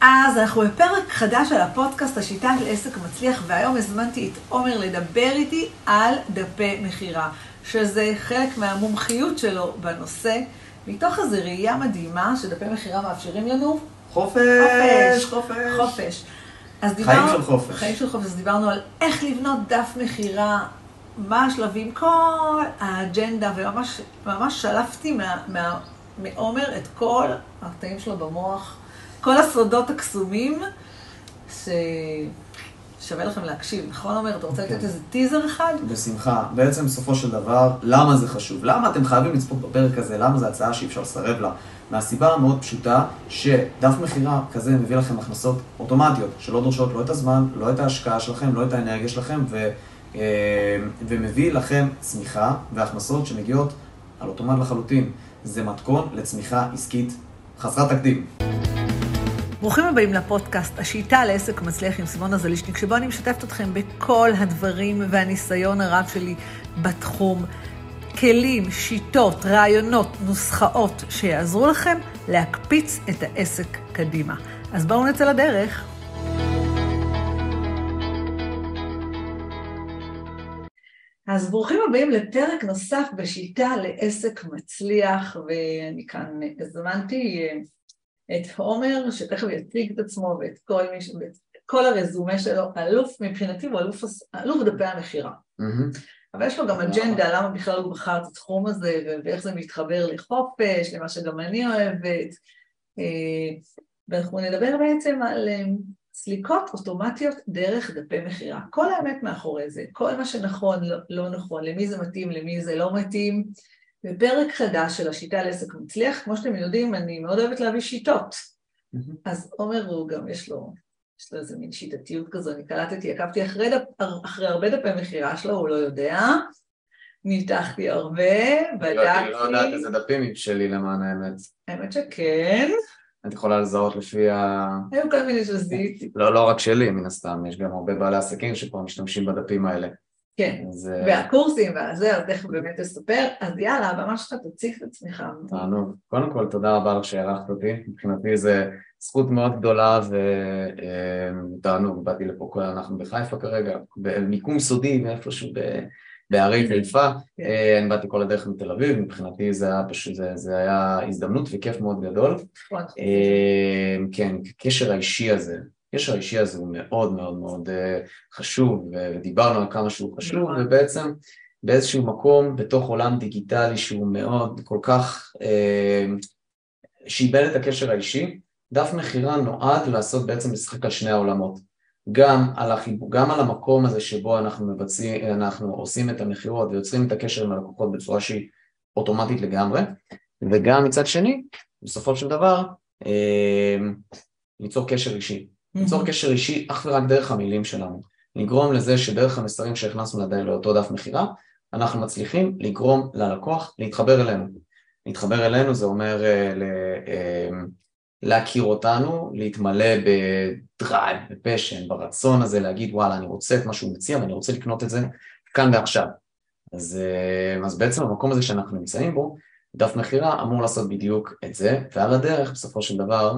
אז אנחנו בפרק חדש על הפודקאסט, השיטה לעסק מצליח, והיום הזמנתי את עומר לדבר איתי על דפי מחירה, שזה חלק מהמומחיות שלו בנושא, מתוך איזו ראייה מדהימה שדפי מחירה מאפשרים לנו חופש. חיים של חופש. אז דיברנו על איך לבנות דף מחירה, מה השלבים, כל האג'נדה, וממש שלפתי מעומר את כל הקטעים שלו במוח, כל הסודות הקסומים, ששווה לכם להקשיב. נכון עומר, אתה רוצה לתת איזה טיזר אחד? בשמחה. בעצם בסופו של דבר, למה זה חשוב? למה אתם חייבים לצפות בפרק הזה? למה זו הצעה שאי אפשר לסרב לה? מהסיבה המאוד פשוטה שדף מחירה כזה מביא לכם הכנסות אוטומטיות, שלא דורשות לא את הזמן, לא את ההשקעה שלכם, לא את האנרגיה שלכם, ומביא לכם צמיחה והכנסות שמגיעות על אוטומט לחלוטין. זה מתכון לצמיחה עסקית חסרת תקדים. ברוכים הבאים לפודקאסט, השיטה לעסק מצליח עם סימונה זלישניק, שבו אני משתפת אתכם בכל הדברים והניסיון הרב שלי בתחום. כלים, שיטות, רעיונות, נוסחאות שיעזרו לכם להקפיץ את העסק קדימה. אז בואו נצא לדרך. אז ברוכים הבאים לפרק נוסף בשיטה לעסק מצליח, ואני כאן הזמנתי את עומר, שתכף יציג את עצמו ואת כל הרזומה שלו, אלוף מבחינתי הוא אלוף דפי המחירה. אבל יש לו גם אג'נדה, למה בכלל הוא בחר את התחום הזה, ואיך זה מתחבר לחופש, למה שגם אני אוהבת. ואנחנו נדבר בעצם על סליקות אוטומטיות דרך דפי מחירה. כל האמת מאחורי זה, כל מה שנכון, לא נכון, למי זה מתאים, למי זה לא מתאים. בפרק חדש של השיטה לעסק מצליח, כמו שאתם יודעים, אני מאוד אוהבת להביא שיטות. אז עומר הוא גם, יש לו איזה מין שיטתיות כזו, אני קלטתי, עקבתי אחרי הרבה דפי מחירה שלו, הוא לא יודע, ניתחתי הרבה, בדקתי. אני לא יודעת איזה דפים שלי למען האמת. האמת שכן. את יכולה לזהות לפי ה... היו כל מיני שזיתי. לא רק שלי, מן הסתם, יש גם הרבה בעלי עסקים שפה משתמשים בדפים האלה. כן, והקורסים והזה, אז איך באמת לספר, אז יאללה, ממש שאתה תציג את עצמך. תענוג. קודם כל, תודה רבה לך שהערכת אותי, מבחינתי זה זכות מאוד גדולה ותענוג, באתי לפה כל אנחנו בחיפה כרגע, במיקום סודי, מאיפשהו בערי חיפה, אני באתי כל הדרך מתל אביב, מבחינתי זה היה הזדמנות וכיף מאוד גדול. כן, הקשר האישי הזה. הקשר האישי הזה הוא מאוד מאוד מאוד חשוב, ודיברנו על כמה שהוא חשוב, ובעצם באיזשהו מקום, בתוך עולם דיגיטלי שהוא מאוד כל כך שאיבד את הקשר האישי, דף מחירה נועד לעשות בעצם לשחק על שני העולמות, גם על המקום הזה שבו אנחנו עושים את המחירות ויוצרים את הקשר עם הלקוחות בצורה שהיא אוטומטית לגמרי, וגם מצד שני, בסופו של דבר, ליצור קשר אישי. ליצור קשר אישי אך ורק דרך המילים שלנו. לגרום לזה שדרך המסרים שהכנסנו עדיין לאותו דף מחירה, אנחנו מצליחים לגרום ללקוח להתחבר אלינו. להתחבר אלינו זה אומר להכיר אותנו, להתמלא בדרייב, בפשן, ברצון הזה, להגיד וואלה אני רוצה את מה שהוא מציע ואני רוצה לקנות את זה כאן ועכשיו. אז בעצם המקום הזה שאנחנו נמצאים בו, דף מחירה אמור לעשות בדיוק את זה, ועל הדרך בסופו של דבר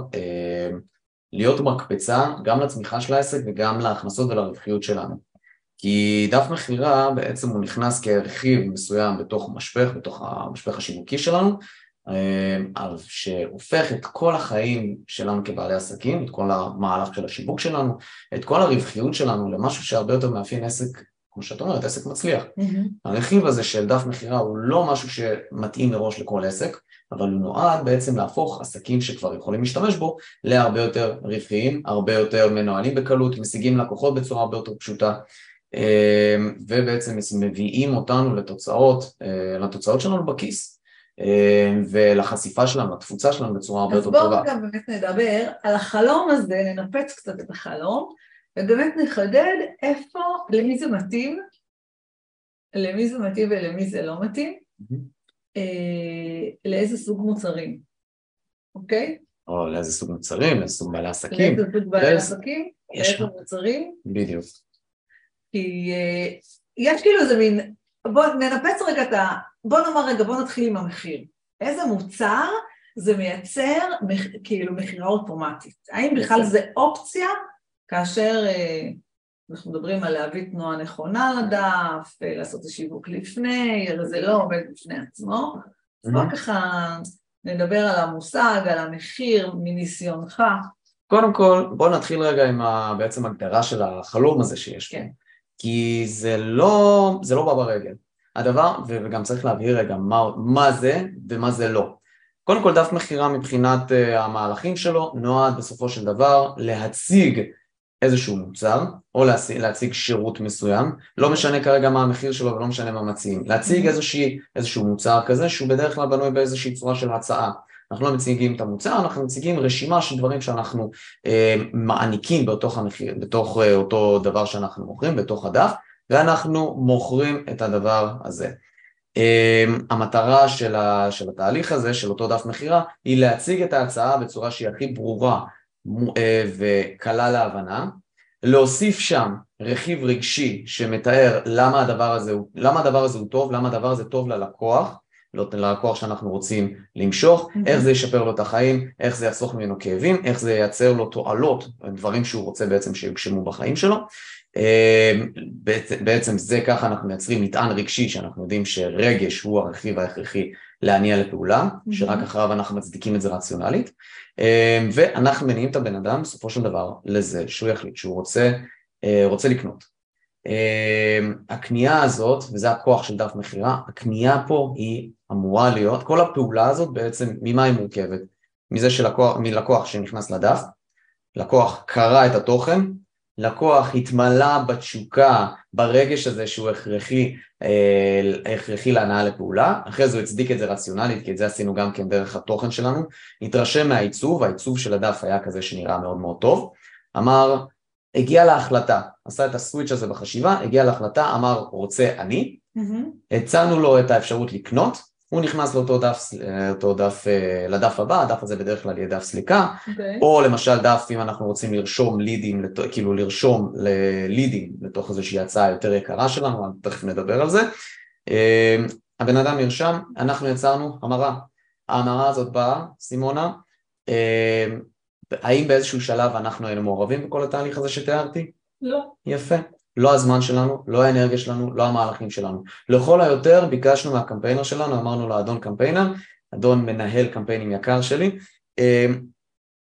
להיות מקפצה גם לצמיחה של העסק וגם להכנסות ולרווחיות שלנו. כי דף מחירה בעצם הוא נכנס כרכיב מסוים בתוך משפך, בתוך המשפך השיווקי שלנו, שהופך את כל החיים שלנו כבעלי עסקים, את כל המהלך של השיווק שלנו, את כל הרווחיות שלנו למשהו שהרבה יותר מאפיין עסק, כמו שאת אומרת, עסק מצליח. הרכיב הזה של דף מחירה הוא לא משהו שמתאים מראש לכל עסק, אבל הוא נועד בעצם להפוך עסקים שכבר יכולים להשתמש בו להרבה יותר רווחיים, הרבה יותר מנוהלים בקלות, משיגים לקוחות בצורה הרבה יותר פשוטה, ובעצם מביאים אותנו לתוצאות שלנו בכיס, ולחשיפה שלנו, לתפוצה שלנו בצורה הרבה יותר טובה. אז בואו גם באמת נדבר על החלום הזה, ננפץ קצת את החלום, ובאמת נחדד איפה, למי זה מתאים, למי זה מתאים ולמי זה לא מתאים, לאיזה סוג מוצרים, אוקיי? או לאיזה סוג מוצרים, לאיזה סוג בעלי עסקים. לאיזה סוג בעלי עסקים, לאיזה מוצרים. בדיוק. כי יש כאילו איזה מין, בוא ננפץ רגע, בוא נאמר רגע, בוא נתחיל עם המחיר. איזה מוצר זה מייצר כאילו מחירה אוטומטית. האם בכלל זה אופציה? כאשר אנחנו מדברים על להביא תנועה נכונה לדף, לעשות שיווק לפני, הרי זה לא עובד בפני עצמו. אז בוא ככה נדבר על המושג, על המחיר מניסיונך. קודם כל, בוא נתחיל רגע עם בעצם הגדרה של החלום הזה שיש פה. כי זה לא בא ברגל. הדבר, וגם צריך להבהיר רגע מה זה ומה זה לא. קודם כל, דף מחירה מבחינת המהלכים שלו נועד בסופו של דבר להציג איזשהו מוצר, או להציג שירות מסוים, לא משנה כרגע מה המחיר שלו ולא משנה מה מציעים, להציג איזשהו מוצר כזה שהוא בדרך כלל בנוי באיזושהי צורה של הצעה. אנחנו לא מציגים את המוצר, אנחנו מציגים רשימה של דברים שאנחנו מעניקים בתוך המחיר, בתוך אותו דבר שאנחנו מוכרים, בתוך הדף, ואנחנו מוכרים את הדבר הזה. המטרה של התהליך הזה, של אותו דף מחירה, היא להציג את ההצעה בצורה שהיא הכי ברורה וקלה להבנה, להוסיף שם רכיב רגשי שמתאר למה הדבר הזה הוא טוב, למה הדבר הזה טוב ללקוח שאנחנו רוצים למשוך, איך זה ישפר לו את החיים, איך זה יחסוך ממנו כאבים, איך זה ייצר לו תועלות, דברים שהוא רוצה בעצם שיגשמו בחיים שלו. בעצם זה ככה אנחנו מייצרים מטען רגשי, שאנחנו יודעים שרגש הוא הרכיב ההכרחי להניע לפעולה, שרק אחריו אנחנו מצדיקים את זה רציונלית, ואנחנו מניעים את הבן אדם בסופו של דבר לזה שהוא יחליט שהוא רוצה לקנות. הקנייה הזאת, וזה הכוח של דף מחירה, הקנייה פה היא אמורה להיות, כל הפעולה הזאת בעצם ממה היא מורכבת? מזה מלקוח שנכנס לדף, לקוח קרא את התוכן, לקוח התמלא בתשוקה, ברגש הזה שהוא הכרחי להנעה לפעולה, אחרי זה הוא הצדיק את זה רציונלית, כי את זה עשינו גם כן דרך התוכן שלנו, התרשם מהעיצוב, העיצוב של הדף היה כזה שנראה מאוד מאוד טוב, אמר, הגיע להחלטה, עשה את הסוויץ' הזה בחשיבה, הגיע להחלטה, אמר רוצה אני, הצענו לו את האפשרות לקנות, הוא נכנס לאותו דף, לדף הבא, הדף הזה בדרך כלל יהיה דף סליקה, או למשל דף אם אנחנו רוצים לרשום לידים, כאילו לרשום לידים לתוך איזושהי הצעה יותר יקרה שלנו, אני תכף נדבר על זה, הבן אדם נרשם, אנחנו יצרנו המרה, ההמרה הזאת באה, סימונה, האם באיזשהו שלב אנחנו היינו מעורבים בכל התהליך הזה שתיארתי? לא. יפה. לא הזמן שלנו, לא האנרגיה שלנו, לא המהלכים שלנו. לכל היותר ביקשנו מהקמפיינר שלנו, אמרנו לאדון קמפיינר, אדון מנהל קמפיינים יקר שלי,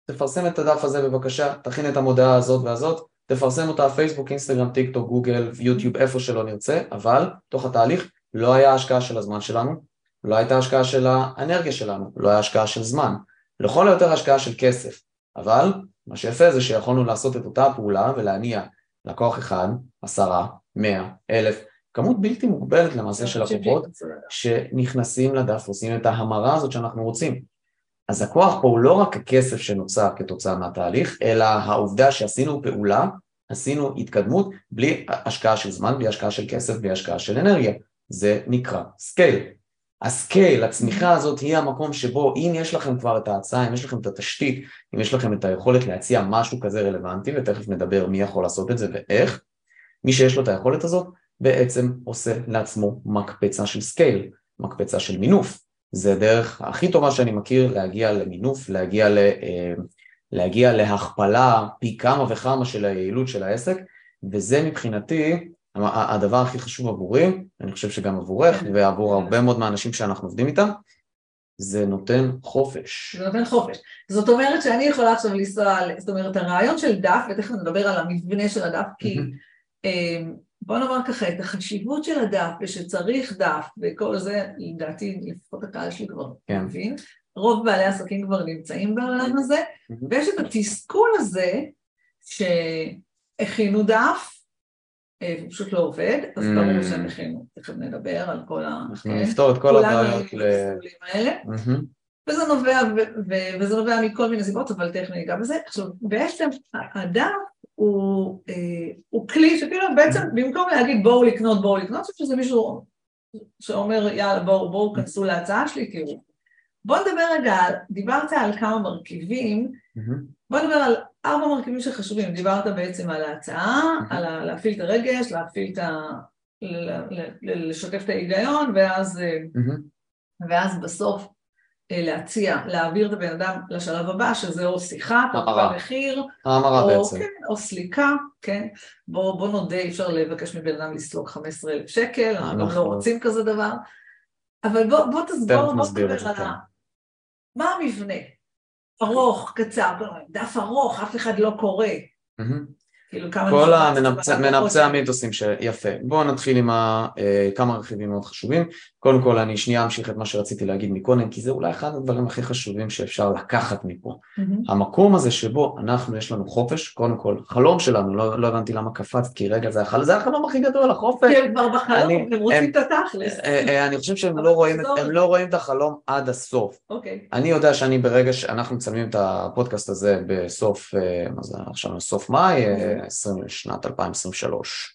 תפרסם את הדף הזה בבקשה, תכין את המודעה הזאת והזאת, תפרסם אותה פייסבוק, אינסטגרם, טיק טוק, גוגל, יוטיוב, איפה שלא נרצה, אבל תוך התהליך לא היה השקעה של הזמן שלנו, לא הייתה השקעה של האנרגיה שלנו, לא היה השקעה של זמן, לכל היותר השקעה של כסף. אבל מה שיפה זה שיכולנו לעשות את אותה הפעולה ולהניע לקוח אחד, 10, 100, 1,000, כמות בלתי מוגבלת למעשה של לקוחות שנכנסים לדף, עושים את ההמרה הזאת שאנחנו רוצים. אז הכוח פה הוא לא רק הכסף שנוצר כתוצאה מהתהליך, אלא העובדה שעשינו פעולה, עשינו התקדמות בלי השקעה של זמן, בלי השקעה של כסף, בלי השקעה של אנרגיה. זה נקרא סקייל. הסקייל, הצמיחה הזאת, היא המקום שבו אם יש לכם כבר את ההצעה, אם יש לכם את התשתית, אם יש לכם את היכולת להציע משהו כזה רלוונטי, ותכף נדבר מי יכול לעשות את זה ואיך, מי שיש לו את היכולת הזאת בעצם עושה לעצמו מקפצה של סקייל, מקפצה של מינוף. זה דרך הכי טובה שאני מכיר להגיע למינוף, להגיע להכפלה פי כמה וכמה של היעילות של העסק, וזה מבחינתי הדבר הכי חשוב עבורי, אני חושב שגם עבורך, ועבור הרבה מאוד מהאנשים שאנחנו עובדים איתם, זה נותן חופש. זה נותן חופש. זאת אומרת שאני יכולה עכשיו לנסוע, זאת אומרת הרעיון של דף, ותכף נדבר על המבנה של הדף, כי בוא נאמר ככה, את החשיבות של הדף, ושצריך דף, וכל זה, לדעתי, לפחות הקהל שלי כבר מבין, רוב בעלי עסקים כבר נמצאים בעולם הזה, ויש את התסכול הזה, שהכינו דף, הוא פשוט לא עובד, אז ברור שהם הכינו, תכף נדבר על כל נפתור את כל הבעיות האלה, וזה נובע מכל מיני סיבות, אבל תכף ניגע בזה. עכשיו, בעצם הדף הוא כלי שכאילו בעצם, במקום להגיד בואו לקנות, אני חושב שזה מישהו שאומר, יאללה, בואו כנסו להצעה שלי, כאילו. בוא נדבר רגע, דיברת על כמה מרכיבים, בוא נדבר על 4 מרכיבים שחשובים, דיברת בעצם על ההצעה, על להפעיל את הרגש, לשתף את ההיגיון, ואז בסוף להציע, להעביר את הבן אדם לשלב הבא, שזה או שיחה, תמורה מחיר, או סליקה, כן? בוא נודה, אי אפשר לבקש מבן אדם לסלוק 15,000 שקל, אנחנו לא רוצים כזה דבר, אבל בוא תסבור, בוא תסבור עליו. מה המבנה? ארוך, קצר, דף ארוך, אף אחד לא קורא. כל המנבצי המיתוסים שיפה. בואו נתחיל עם כמה רכיבים מאוד חשובים. קודם כל, אני שנייה אמשיך את מה שרציתי להגיד מקודם, כי זה אולי אחד הדברים הכי חשובים שאפשר לקחת מפה. המקום הזה שבו אנחנו, יש לנו חופש, קודם כל, חלום שלנו, לא הבנתי למה קפצת, כי רגע זה החלום הכי גדול, החופש. כן, כבר בחלום, הם רוצים את התכלס. אני חושב שהם לא רואים את החלום עד הסוף. אני יודע שאני ברגע שאנחנו מצלמים את הפודקאסט הזה בסוף, עכשיו סוף מאי, שנת 2023.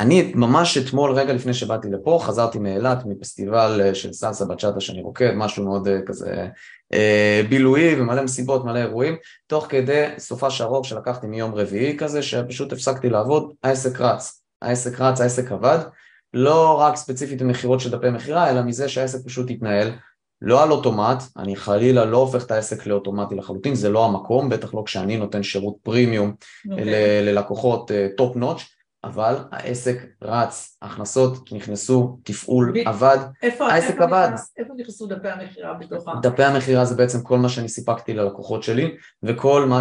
אני ממש אתמול, רגע לפני שבאתי לפה, חזרתי מאילת, מפסטיבל של סלסה בצ'אטה שאני רוקד, משהו מאוד כזה בילוי ומלא מסיבות, מלא אירועים, תוך כדי סופה שרוב שלקחתי מיום רביעי כזה, שפשוט הפסקתי לעבוד, העסק רץ, העסק עבד, לא רק ספציפית במחירות של דפי מחירה, אלא מזה שהעסק פשוט התנהל, לא על אוטומט, אני חלילה לא הופך את העסק לאוטומטי לחלוטין, זה לא המקום, בטח לא כשאני נותן שירות פרימיום ללקוחות טופ נוטש, אבל העסק רץ, הכנסות נכנסו, תפעול עבד, העסק עבד. איפה נכנסו דפי המחירה בתוכה? דפי המחירה זה בעצם כל מה שאני סיפקתי ללקוחות שלי, וכל מה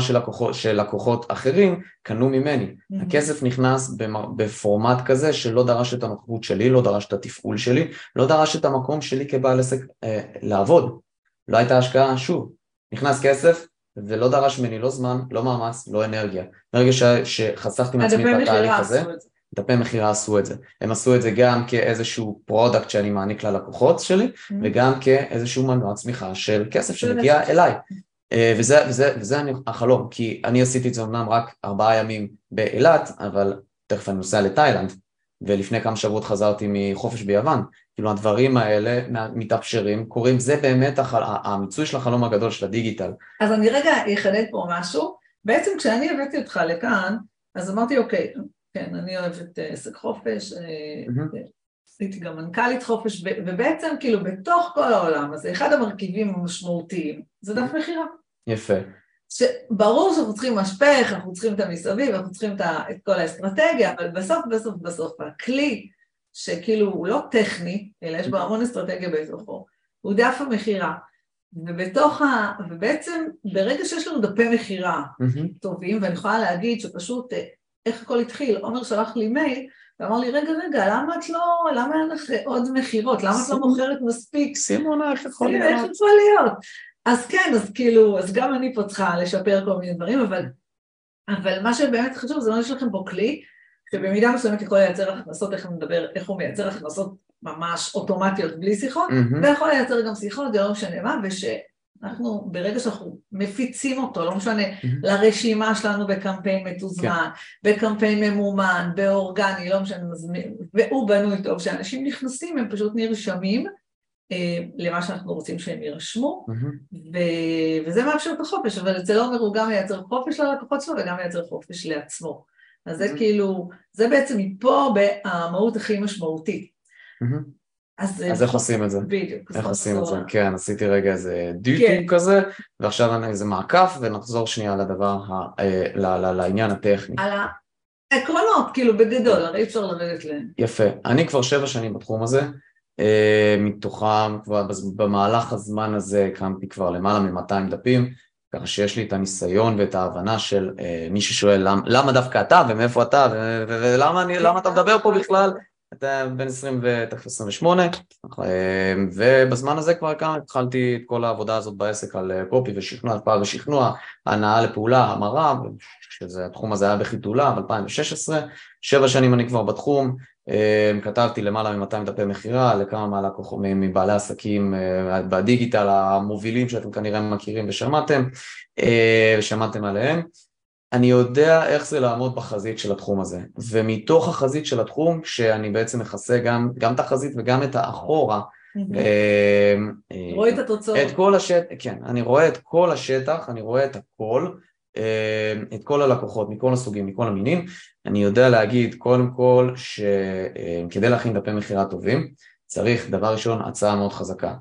שלקוחות אחרים קנו ממני. הכסף נכנס בפורמט כזה שלא דרש את הנוכחות שלי, לא דרש את התפעול שלי, לא דרש את המקום שלי כבעל עסק לעבוד. לא הייתה השקעה, שוב, נכנס כסף, ולא דרש ממני לא זמן, לא מאמץ, לא אנרגיה. ברגע שחסכתי מעצמי את התהליך הזה, דפי מחירה עשו את זה. הם עשו את זה גם כאיזשהו פרודקט שאני מעניק ללקוחות שלי, וגם כאיזשהו מנוע צמיחה של כסף שמגיע אליי. וזה החלום, כי אני עשיתי את זה אמנם רק 4 ימים באילת, אבל תכף אני נוסע לתאילנד, ולפני כמה שבועות חזרתי מחופש ביוון. כאילו הדברים האלה מתאפשרים, קוראים, זה באמת המיצוי של החלום הגדול של הדיגיטל. אז אני רגע אחדד פה משהו, בעצם כשאני הבאתי אותך לכאן, אז אמרתי אוקיי, כן, אני אוהבת עסק חופש, עשיתי גם מנכ"לית חופש, ובעצם כאילו בתוך כל העולם הזה, אחד המרכיבים המשמעותיים, זה דף מחירה. יפה. שברור שאנחנו צריכים משפך, אנחנו צריכים את המסביב, אנחנו צריכים את כל האסטרטגיה, אבל בסוף, הכלי, שכאילו הוא לא טכני, אלא יש בו המון אסטרטגיה בתוכו, הוא דף המחירה, ובעצם ברגע שיש לנו דפי מחירה טובים, ואני יכולה להגיד שפשוט, איך הכל התחיל, עומר שלח לי מייל, ואמר לי, רגע, למה אין לך עוד מחירות, למה את לא מוכרת מספיק? סימונה, איך יכול להיות? אז כן, אז כאילו, אז גם אני פה צריכה לשפר כל מיני דברים, אבל מה שבאמת חשוב, זה לא יש לכם בו כלי, שבמידה מסוימת יכול לייצר הכנסות, איך הוא מייצר הכנסות ממש אוטומטיות בלי שיחות, ויכול לייצר גם שיחות, לא משנה מה, ושאנחנו ברגע שאנחנו מפיצים אותו, לא משנה, לרשימה שלנו בקמפיין מתוזמן, בקמפיין ממומן, באורגני, לא משנה, והוא בנוי טוב, שאנשים נכנסים, הם פשוט נרשמים, למה שאנחנו רוצים שהם יירשמו, וזה מאפשר את החופש, אבל אצל עומר הוא גם מייצר חופש ללקוחות שלו, וגם מייצר חופש לעצמו. אז זה כאילו, זה בעצם מפה במהות הכי משמעותית. אז איך עושים את זה? בדיוק. איך עושים את זה? כן, עשיתי רגע איזה דיוטום כזה, ועכשיו אני איזה מעקף, ונחזור שנייה לעניין הטכני. על העקרונות, כאילו בגדול, הרי אפשר לרדת להם. יפה. אני כבר 7 שנים בתחום הזה, מתוכם, במהלך הזמן הזה, קמתי כבר למעלה מ-200 דפים, ככה שיש לי את הניסיון ואת ההבנה של מי ששואל למה דווקא אתה ומאיפה אתה ולמה אתה מדבר פה בכלל, אתה בן 20 ותכף 28, ובזמן הזה כבר כאן התחלתי את כל העבודה הזאת בעסק על קופי ושכנוע, פעל ושכנוע, הנאה לפעולה, המרה, שהתחום הזה היה בחיתולה, 2016, 7 שנים אני כבר בתחום, כתבתי למעלה מ-200 דפי מחירה לכמה מהלקוחות מבעלי עסקים בדיגיטל המובילים שאתם כנראה מכירים ושמעתם עליהם. אני יודע איך זה לעמוד בחזית של התחום הזה, ומתוך החזית של התחום שאני בעצם מכסה גם את החזית וגם את האחורה, רואה את התוצאות, את כל השטח, כן, אני רואה את כל השטח, אני רואה את הכל, את כל הלקוחות, מכל הסוגים, מכל המינים. אני יודע להגיד קודם כל שכדי להכין דפי מחירה טובים, צריך דבר ראשון הצעה מאוד חזקה.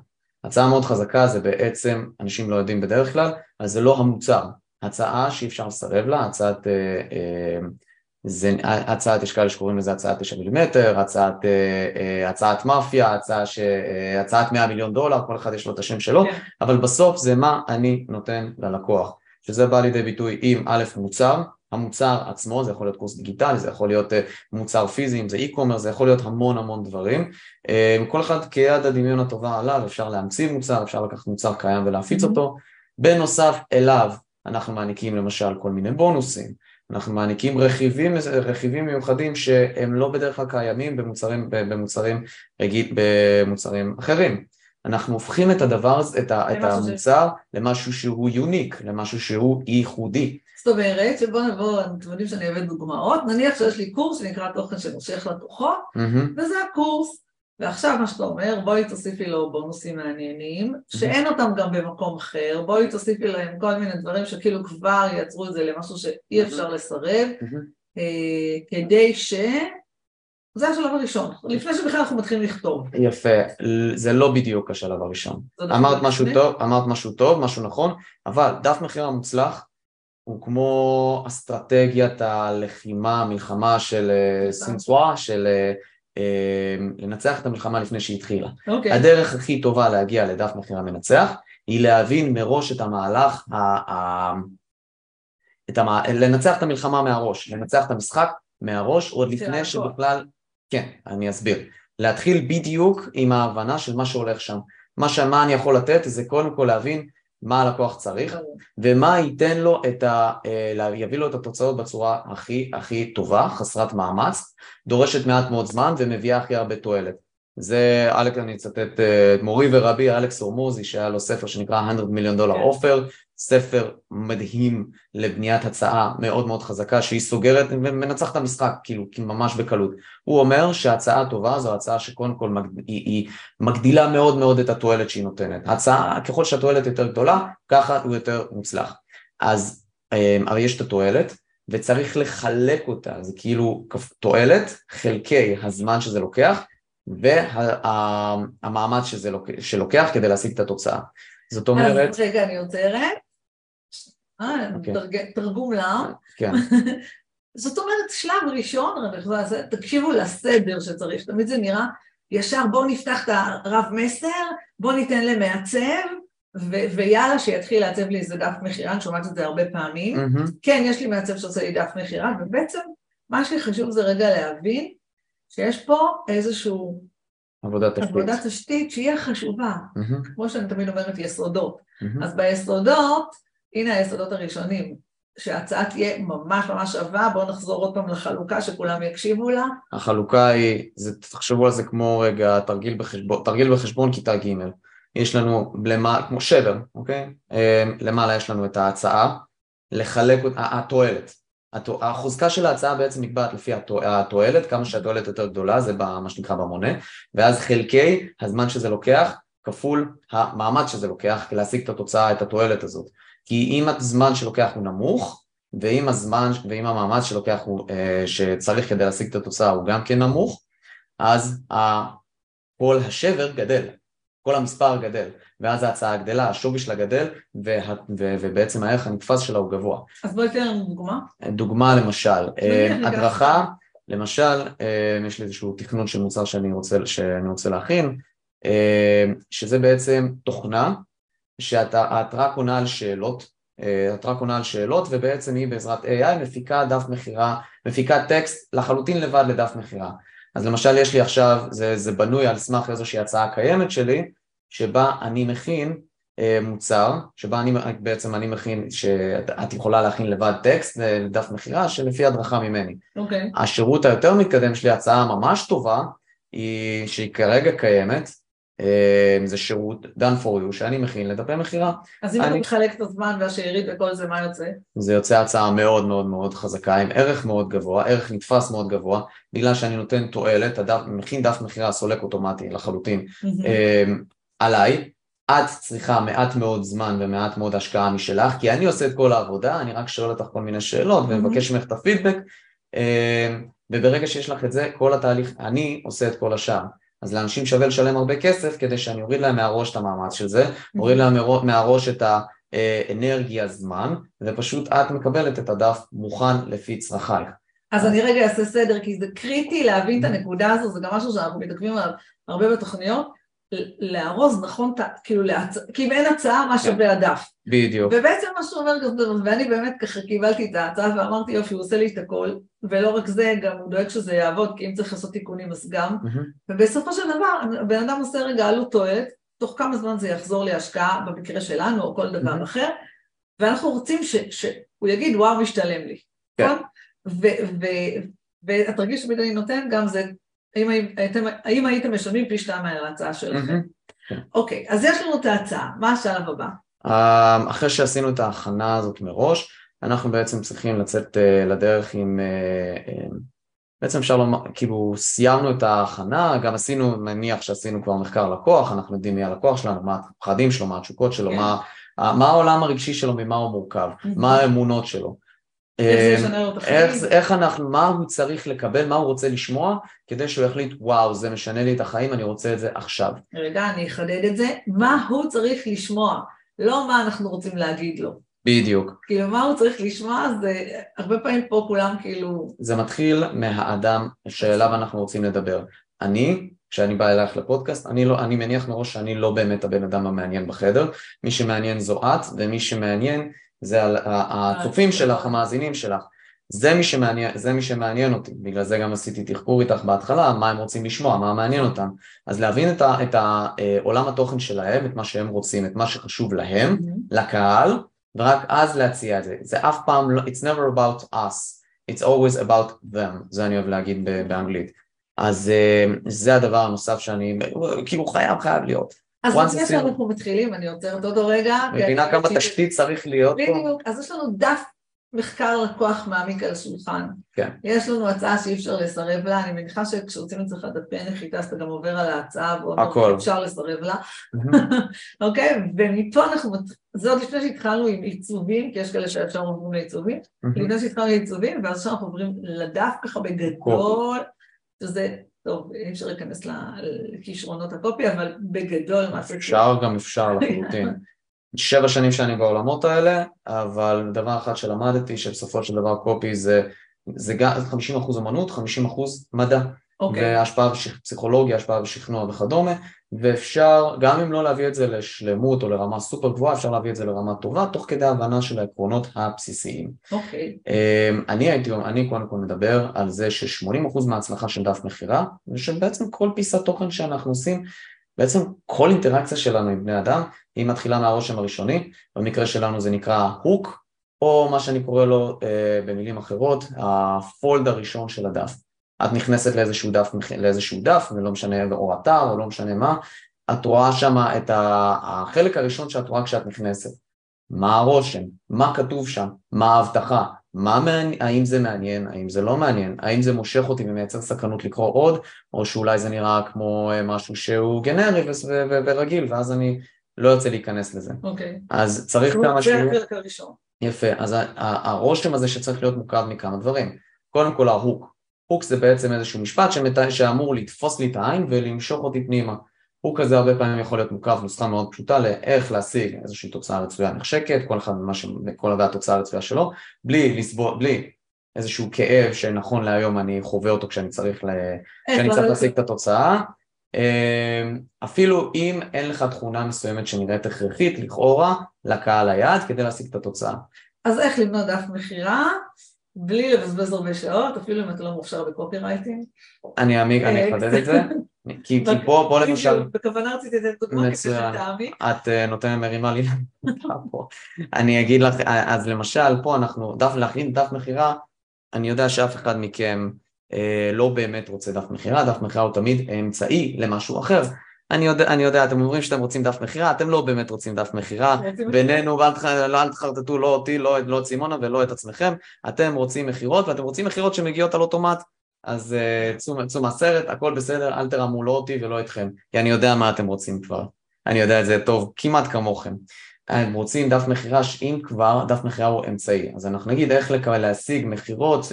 הצעה מאוד חזקה זה בעצם, אנשים לא יודעים בדרך כלל, אז זה לא המוצר. הצעה שאי אפשר לסרב לה, הצעת יש כאלה שקוראים לזה הצעת 9 מילימטר, הצעת מאפיה, הצעת 100 מיליון דולר, כל אחד יש לו את השם שלו, אבל בסוף זה מה אני נותן ללקוח. שזה בא לידי ביטוי עם א' מוצר, המוצר עצמו, זה יכול להיות קורס דיגיטלי, זה יכול להיות מוצר פיזי, אם זה e-commerce, זה יכול להיות המון המון דברים. כל אחד כיד הדמיון הטובה עליו, אפשר להמציא מוצר, אפשר לקחת מוצר קיים ולהפיץ אותו. בנוסף אליו, אנחנו מעניקים למשל כל מיני בונוסים, אנחנו מעניקים רכיבים מיוחדים שהם לא בדרך כלל קיימים במוצרים אחרים. אנחנו הופכים את הדבר, את המוצר, למשהו שהוא יוניק, למשהו שהוא ייחודי. זאת אומרת, שבוא נבוא, אתם יודעים שאני אבד דוגמאות, נניח שיש לי קורס שנקרא תוכן שנושך לתוכו, וזה הקורס, ועכשיו מה שאתה אומר, בואי תוסיפי לו בונוסים מעניינים, שאין אותם גם במקום אחר, בואי תוסיפי להם כל מיני דברים שכאילו כבר יצרו את זה למשהו שאי אפשר לסרב, כדי ש... זה השלב הראשון, לפני שבכלל אנחנו מתחילים לכתוב. יפה, זה לא בדיוק השלב הראשון. אמרת משהו טוב, משהו נכון, אבל דף מחיר המוצלח הוא כמו אסטרטגיית הלחימה, המלחמה של סנסואה, של לנצח את המלחמה לפני שהיא התחילה. הדרך הכי טובה להגיע לדף מחיר המנצח, היא להבין מראש את המהלך, לנצח את המלחמה מהראש, לנצח את המשחק, מהראש, עוד לפני שבכלל, כן, אני אסביר, להתחיל בדיוק עם ההבנה של מה שהולך שם, מה אני יכול לתת, זה קודם כל להבין מה הלקוח צריך, ומה ייתן לו יביא לו את התוצאות בצורה הכי הכי טובה, חסרת מאמץ, דורשת מעט מאוד זמן, ומביאה הכי הרבה תועלת. זה, אלכס, אני אצטט מורי ורבי, אלכס הורמוזי, שהיה לו ספר שנקרא 100 מיליון דולר אופר, ספר מדהים לבניית הצעה מאוד מאוד חזקה, שהיא סוגרת ומנצחת את המשחק, כאילו, ממש בקלות. הוא אומר שההצעה הטובה זו הצעה שקודם כל היא מגדילה מאוד מאוד את התועלת שהיא נותנת. הצעה, ככל שהתועלת יותר גדולה, ככה הוא יותר מוצלח. אז יש את התועלת, וצריך לחלק אותה, זה כאילו תועלת, חלקי הזמן שזה לוקח, והמאמץ שלוקח כדי להשיג את התוצאה. זאת אומרת... אז רגע, אני עוצרת. תרגום לעם. זאת אומרת, שלב ראשון, תקשיבו לסדר שצריך, תמיד זה נראה ישר, בואו נפתח את הרב מסר, בואו ניתן למעצב, ויאללה שיתחיל לעצב לי איזה דף מחירן, שומעת את זה הרבה פעמים. כן, יש לי מעצב שעושה לי דף מחירן, ובעצם מה שחשוב זה רגע להבין, שיש פה איזשהו עבודת תשתית שהיא חשובה, כמו שאני תמיד אומרת יסודות. אז ביסודות, הנה היסודות הראשונים, שההצעה תהיה ממש ממש שווה, בואו נחזור עוד פעם לחלוקה שכולם יקשיבו לה. החלוקה היא, תחשבו על זה כמו רגע, תרגיל בחשבון כיתה ג', יש לנו כמו שבר, אוקיי? למעלה יש לנו את ההצעה, לחלק אותה, התועלת. החוזקה של ההצעה בעצם נקבעת לפי התועלת, כמה שהתועלת יותר גדולה, זה מה שנקרא במונה, ואז חלקי הזמן שזה לוקח, כפול המאמץ שזה לוקח, להשיג את התוצאה, את התועלת הזאת. כי אם הזמן שלוקח הוא נמוך, ואם המאמץ שלוקח הוא, שצריך כדי להשיג את התוצאה, הוא גם כן נמוך, אז כל השבר גדל, כל המספר גדל. ואז ההצעה הגדלה, השווי שלה גדל, ובעצם הערך הנתפס שלה הוא גבוה. אז בואי תראה לנו דוגמה. דוגמה למשל, הדרכה, למשל, יש לי איזשהו תכנון של מוצר שאני רוצה להכין, שזה בעצם תוכנה, שההתראה קונה על שאלות, ובעצם היא בעזרת AI מפיקה דף מחירה, מפיקה טקסט לחלוטין לבד לדף מחירה. אז למשל יש לי עכשיו, זה בנוי על סמך איזושהי הצעה קיימת שלי, שבה אני מכין מוצר, שבה אני מכין, שאת יכולה להכין לבד טקסט, לדף מחירה, שלפי הדרכה ממני. השירות היותר מתקדם שלי, הצעה ממש טובה, שהיא כרגע קיימת, זה שירות done for you, שאני מכין לדפי מחירה. אז אם אתה מחלק את הזמן והשארית וכל זה, מה יוצא? זה יוצא הצעה מאוד מאוד מאוד חזקה, עם ערך מאוד גבוה, ערך נתפס מאוד גבוה, בגלל שאני נותן תועלת, מכין דף מחירה סולק אוטומטי לחלוטין. עליי, את צריכה מעט מאוד זמן ומעט מאוד השקעה משלך, כי אני עושה את כל העבודה, אני רק שואל אותך כל מיני שאלות, ומבקש ממך את הפידבק, וברגע שיש לך את זה, כל התהליך, אני עושה את כל השאר. אז לאנשים שווה לשלם הרבה כסף, כדי שאני אוריד להם מהראש את המאמץ של זה, אוריד להם מהראש את האנרגיה, זמן, ופשוט את מקבלת את הדף מוכן לפי צרכייך. אז אני רגע אעשה סדר, כי זה קריטי להבין את הנקודה הזו, זה גם משהו שאנחנו מתעכבים עליו הרבה בתוכניות, להרוז נכון, כאילו, כי אם אין הצעה, מה שווה הדף. בדיוק. ובעצם מה שאומר, ואני באמת ככה קיבלתי את ההצעה, ואמרתי, יופי, הוא עושה לי את הכל, ולא רק זה, גם הוא דואג שזה יעבוד, כי אם צריך לעשות תיקונים, אז גם. ובסופו של דבר, בן אדם עושה רגע עלות תועלת, תוך כמה זמן זה יחזור להשקעה, במקרה שלנו, או כל דבר אחר, ואנחנו רוצים שהוא יגיד, וואו, משתלם לי. כן. והתרגיל שמיד אני נותן, גם זה, האם הייתם משלמים פי שתיים על ההצעה שלכם? אוקיי, אז יש לנו את ההצעה, מה השלב הבא? אחרי שעשינו את ההכנה הזאת מראש, אנחנו בעצם צריכים לצאת לדרך עם, בעצם אפשר לומר, כאילו סיימנו את ההכנה, גם עשינו, נניח שעשינו כבר מחקר לקוח, אנחנו יודעים מי הלקוח שלנו, מה הפחדים שלו, מה התשוקות שלו, מה העולם הרגשי שלו, ממה הוא מורכב, מה האמונות שלו. איך אנחנו, מה הוא צריך לקבל, מה הוא רוצה לשמוע, כדי שהוא יחליט, וואו, זה משנה לי את החיים, אני רוצה את זה עכשיו. רגע, אני אחדד את זה, מה הוא צריך לשמוע, לא מה אנחנו רוצים להגיד לו. בדיוק. כאילו, מה הוא צריך לשמוע, זה הרבה פעמים פה כולם כאילו... זה מתחיל מהאדם שאליו אנחנו רוצים לדבר. אני... כשאני בא אלייך לפודקאסט, אני מניח מראש שאני לא באמת הבן אדם המעניין בחדר, מי שמעניין זו את, ומי שמעניין זה הצופים שלך, המאזינים שלך, זה מי שמעניין אותי, בגלל זה גם עשיתי תחקור איתך בהתחלה, מה הם רוצים לשמוע, מה מעניין אותם, אז להבין את עולם התוכן שלהם, את מה שהם רוצים, את מה שחשוב להם, לקהל, ורק אז להציע את זה, זה אף פעם, it's never about us, it's always about them, זה אני אוהב להגיד באנגלית, אז זה הדבר הנוסף שאני, כאילו חייב להיות. אז לפני שאנחנו מתחילים, אני עוצרת עוד רגע. מבינה כמה תשתית צריך להיות פה. בדיוק, אז יש לנו דף מחקר לקוח מעמיק על השולחן. כן. יש לנו הצעה שאי אפשר לסרב לה, אני מניחה שכשרוצים לצריך לדפי נחיתה, אז אתה גם עובר על ההצעה, ואומר, אפשר לסרב לה. אוקיי, ומפה אנחנו, זה עוד לפני שהתחלנו עם עיצובים, כי יש כאלה שאפשר עוברים לעיצובים, לפני שהתחלנו לעיצובים, ואז עכשיו אנחנו עוברים לדף ככה בגדול, שזה, טוב, אי אפשר להיכנס לכישרונות הקופי, אבל בגדול משהו. אפשר גם אפשר לחלוטין. 7 שנים שאני בעולמות האלה, אבל דבר אחד שלמדתי, שבסופו של דבר קופי זה 50% אמנות, 50% מדע. והשפעה פסיכולוגיה, השפעה בשכנוע וכדומה, ואפשר, גם אם לא להביא את זה לשלמות או לרמה סופר גבוהה, אפשר להביא את זה לרמה טובה, תוך כדי ההבנה של העקרונות הבסיסיים. אני קודם כל מדבר על זה ש80% מההצלחה של דף מחירה, ושבעצם כל פיסת תוכן שאנחנו עושים, בעצם כל אינטראקציה שלנו עם בני אדם, היא מתחילה מהרושם הראשוני, במקרה שלנו זה נקרא הוק, או מה שאני קורא לו במילים אחרות, הפולד הראשון של הדף. את נכנסת לאיזשהו דף, ולא משנה, או אתר, או לא משנה מה, את רואה שם את החלק הראשון שאת רואה כשאת נכנסת. מה הרושם? מה כתוב שם? מה ההבטחה? האם זה מעניין? האם זה לא מעניין? האם זה מושך אותי ומייצר סכנות לקרוא עוד? או שאולי זה נראה כמו משהו שהוא גנרי ורגיל, ואז אני לא יוצא להיכנס לזה. אוקיי. אז צריך כמה שהוא... זה החלק הראשון. יפה. אז הרושם הזה שצריך להיות מורכב מכמה דברים. קודם כל ההוק. הוק זה בעצם איזשהו משפט שאמור לתפוס לי את העין ולמשוך אותי פנימה. הוק הזה הרבה פעמים יכול להיות מורכב, נוסחה מאוד פשוטה לאיך להשיג איזושהי תוצאה רצויה נחשקת, כל אחד התוצאה הרצויה שלו, בלי איזשהו כאב שנכון להיום אני חווה אותו כשאני צריך להשיג את התוצאה. אפילו אם אין לך תכונה מסוימת שנראית הכרחית לכאורה לקהל היעד כדי להשיג את התוצאה. אז איך לבנות דף מחירה? בלי לבזבז הרבה שעות, אפילו אם אתה לא מוכשר בקופי רייטינג. אני אעמיק, אני אחדד את זה, כי פה למשל... בכוונה רציתי לתת דוגמה כפי שתעמיק. את נותנת מרימה לי לדוגמה פה. אני אגיד לך, אז למשל, פה אנחנו, להכין דף מחירה, אני יודע שאף אחד מכם לא באמת רוצה דף מחירה, דף מחירה הוא תמיד אמצעי למשהו אחר. אני יודע, אתם אומרים שאתם רוצים דף מחירה, אתם לא באמת רוצים דף מחירה, בינינו, אל תחרטטו לא אותי, לא את סימונה ולא את עצמכם, אתם רוצים מחירות, ואתם רוצים מחירות שמגיעות על אוטומט, אז צום הסרט, הכל בסדר, אל תרמו לא אותי ולא אתכם, כי אני יודע מה אתם רוצים כבר, אני יודע את זה טוב, כמעט כמוכם, הם רוצים דף מחירה, שאם כבר, דף מחירה הוא אמצעי, אז אנחנו נגיד איך להשיג מחירות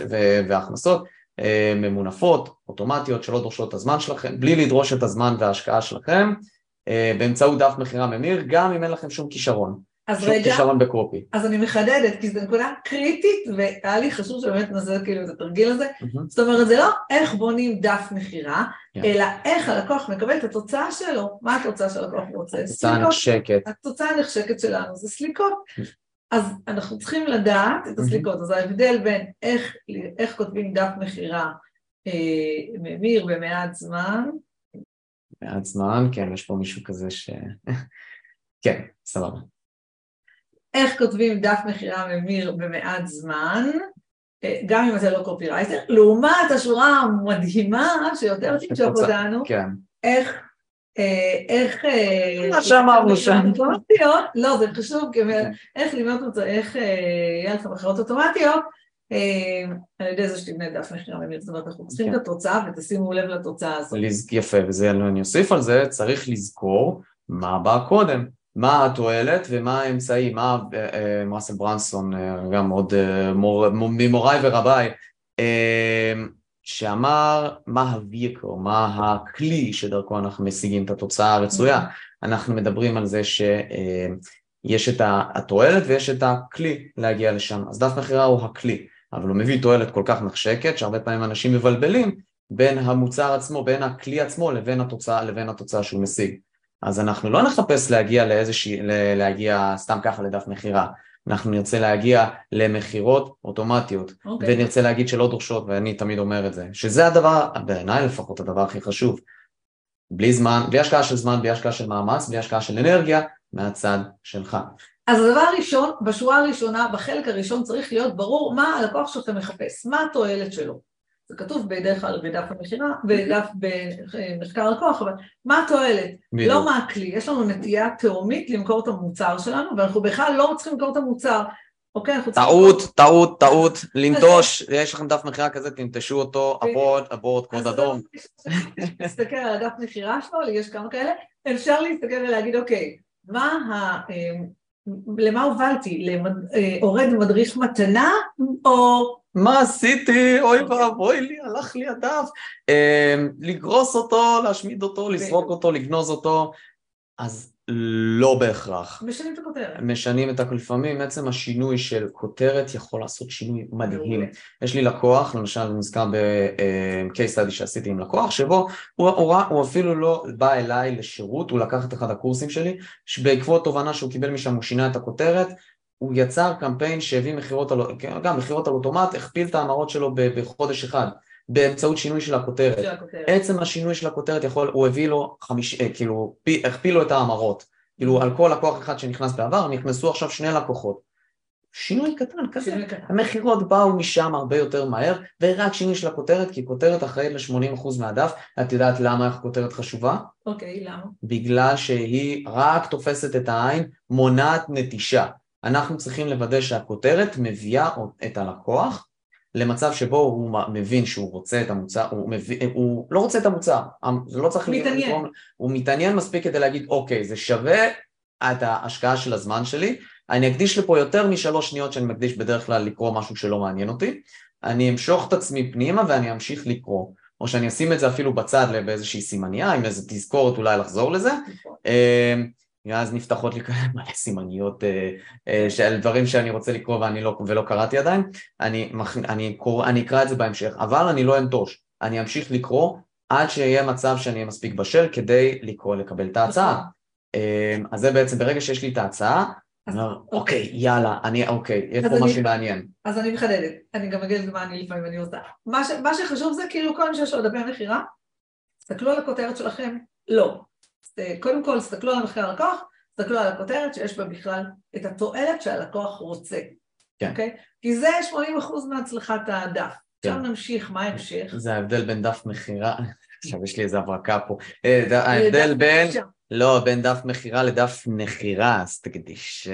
והכנסות, ממונפות, אוטומטיות, שלא דורשות את הזמן שלכם, בלי לדרוש את הזמן וההשקעה שלכם, באמצעות דף מחירה ממיר, גם אם אין לכם שום כישרון. אז רגע, אז אני מחדדת, כי זו נקודה קריטית, והיה לי חשוב שבאמת נעשה כאילו את התרגיל הזה, זאת אומרת, זה לא איך בונים דף מחירה, אלא איך הלקוח מקבל את התוצאה שלו. מה התוצאה שהלקוח רוצה? התוצאה הנחשקת שלנו זה סליקות. אז אנחנו צריכים לדעת את הסליקות, אז ההבדל בין איך כותבים דף מחירה ממיר במעט זמן. מעט זמן, כן, יש פה מישהו כזה ש... כן, סבבה. איך כותבים דף מחירה ממיר במעט זמן, גם אם זה לא קופירייטר, לעומת השורה המדהימה שיותר תמשוך אותנו, איך... שמרנו שם. לא, זה חשוב, איך לימדת אותו, איך יהיה לך מחירות אוטומטיות, על ידי זה שתבנה דף מחירה ממיר, זאת אומרת, אנחנו צריכים את התוצאה ותשימו לב לתוצאה הזאת. יפה, וזה אני אוסיף על זה, צריך לזכור מה בא קודם. מה התועלת ומה האמצעי, מה רסל ברנסון, גם עוד ממוראי ורביי, שאמר מה הויקו, מה הכלי שדרכו אנחנו משיגים את התוצאה הרצויה. אנחנו מדברים על זה שיש את התועלת ויש את הכלי להגיע לשם, אז דף מחירה הוא הכלי, אבל הוא מביא תועלת כל כך נחשקת, שהרבה פעמים אנשים מבלבלים בין המוצר עצמו, בין הכלי עצמו לבין התוצאה, לבין התוצאה שהוא משיג. אז אנחנו לא נחפש להגיע להגיע סתם ככה לדף מחירה, אנחנו נרצה להגיע למחירות אוטומטיות, ונרצה להגיד שלא דורשות, ואני תמיד אומר את זה, שזה הדבר, בעיניי לפחות הדבר הכי חשוב, בלי זמן, בלי השקעה של זמן, בלי השקעה של מאמץ, בלי השקעה של אנרגיה, מהצד שלך. אז הדבר הראשון, בשורה הראשונה, בחלק הראשון צריך להיות ברור מה הלקוח שאתה מחפש, מה התועלת שלו. זה כתוב בדרך כלל בדף המחירה, בדף במחקר לקוח, אבל מה התועלת? לא מה הכלי, יש לנו נטייה תאומית למכור את המוצר שלנו, ואנחנו בכלל לא צריכים למכור את המוצר. טעות, לנטוש, יש לכם דף מחירה כזה, תנטשו אותו, אבורד, קוד אדום. להסתכל על הדף מחירה שלו, יש כמה כאלה, אפשר להסתכל ולהגיד, אוקיי, למה הובלתי? להורד מדריך מתנה, או... מה עשיתי? אוי ואבוי לי, הלך לי הדף, לגרוס אותו, להשמיד אותו, לסרוק אותו, לגנוז אותו, אז לא בהכרח. משנים את הכותרת. משנים את הכותרת, לפעמים עצם השינוי של כותרת יכול לעשות שינוי מדהים. יש לי לקוח, למשל נזכר בקייס סטאדי שעשיתי עם לקוח, שבו הוא אפילו לא בא אליי לשירות, הוא לקח את אחד הקורסים שלי, שבעקבות תובנה שהוא קיבל משם, הוא שינה את הכותרת, הוא יצר קמפיין שהביא מחירות על, גם מחירות על אוטומט, הכפיל את האמרות שלו בחודש אחד, באמצעות שינוי של הכותרת. עצם השינוי של הכותרת יכול, הוא הביא לו כאילו, הכפיל לו את האמרות. כאילו, על כל לקוח אחד שנכנס בעבר, נכנסו עכשיו 2 לקוחות. שינוי קטן, כזה. המחירות באו משם הרבה יותר מהר, ורק שינוי של הכותרת, כי כותרת אחראית ל-80% מהדף. את יודעת למה איך כותרת חשובה? אוקיי, למה? בגלל שהיא רק תופסת את העין, מונעת נטישה. אנחנו צריכים לוודא שהכותרת מביאה את הלקוח למצב שבו הוא מבין שהוא רוצה את המוצר, הוא לא רוצה את המוצר, זה לא צריך להתעניין. הוא מתעניין מספיק כדי להגיד, אוקיי, זה שווה את ההשקעה של הזמן שלי, אני אקדיש לפה יותר מ3 שניות שאני מקדיש בדרך כלל לקרוא משהו שלא מעניין אותי, אני אמשוך את עצמי פנימה ואני אמשיך לקרוא, או שאני אשים את זה אפילו בצד באיזושהי סימניה, עם איזו תזכורת אולי לחזור לזה, אז נפתחות לי מלא סימניות של דברים שאני רוצה לקרוא ולא קראתי עדיין, אני אקרא את זה בהמשך, אבל אני לא אנטוש, אני אמשיך לקרוא עד שיהיה מצב שאני אהיה מספיק בשל כדי לקרוא, לקבל את ההצעה. אז זה בעצם ברגע שיש לי את ההצעה, אוקיי, יאללה, יש פה משהו מעניין. אז אני מחדדת, אני גם אגיד מה אני לפעמים אני עושה. מה שחשוב זה כאילו כל שיש עוד דפי מחירה, תסתכלו על הכותרת שלכם, לא. קודם כל, תסתכלו על מחיר הלקוח, תסתכלו על הכותרת שיש בה בכלל את התועלת שהלקוח רוצה. אוקיי? כי זה 80% מהצלחת הדף. עכשיו נמשיך, מה המשך? זה ההבדל בין דף מחירה, עכשיו יש לי איזו הברקה פה, ההבדל בין דף מחירה לדף נחירה, אז תקדיש,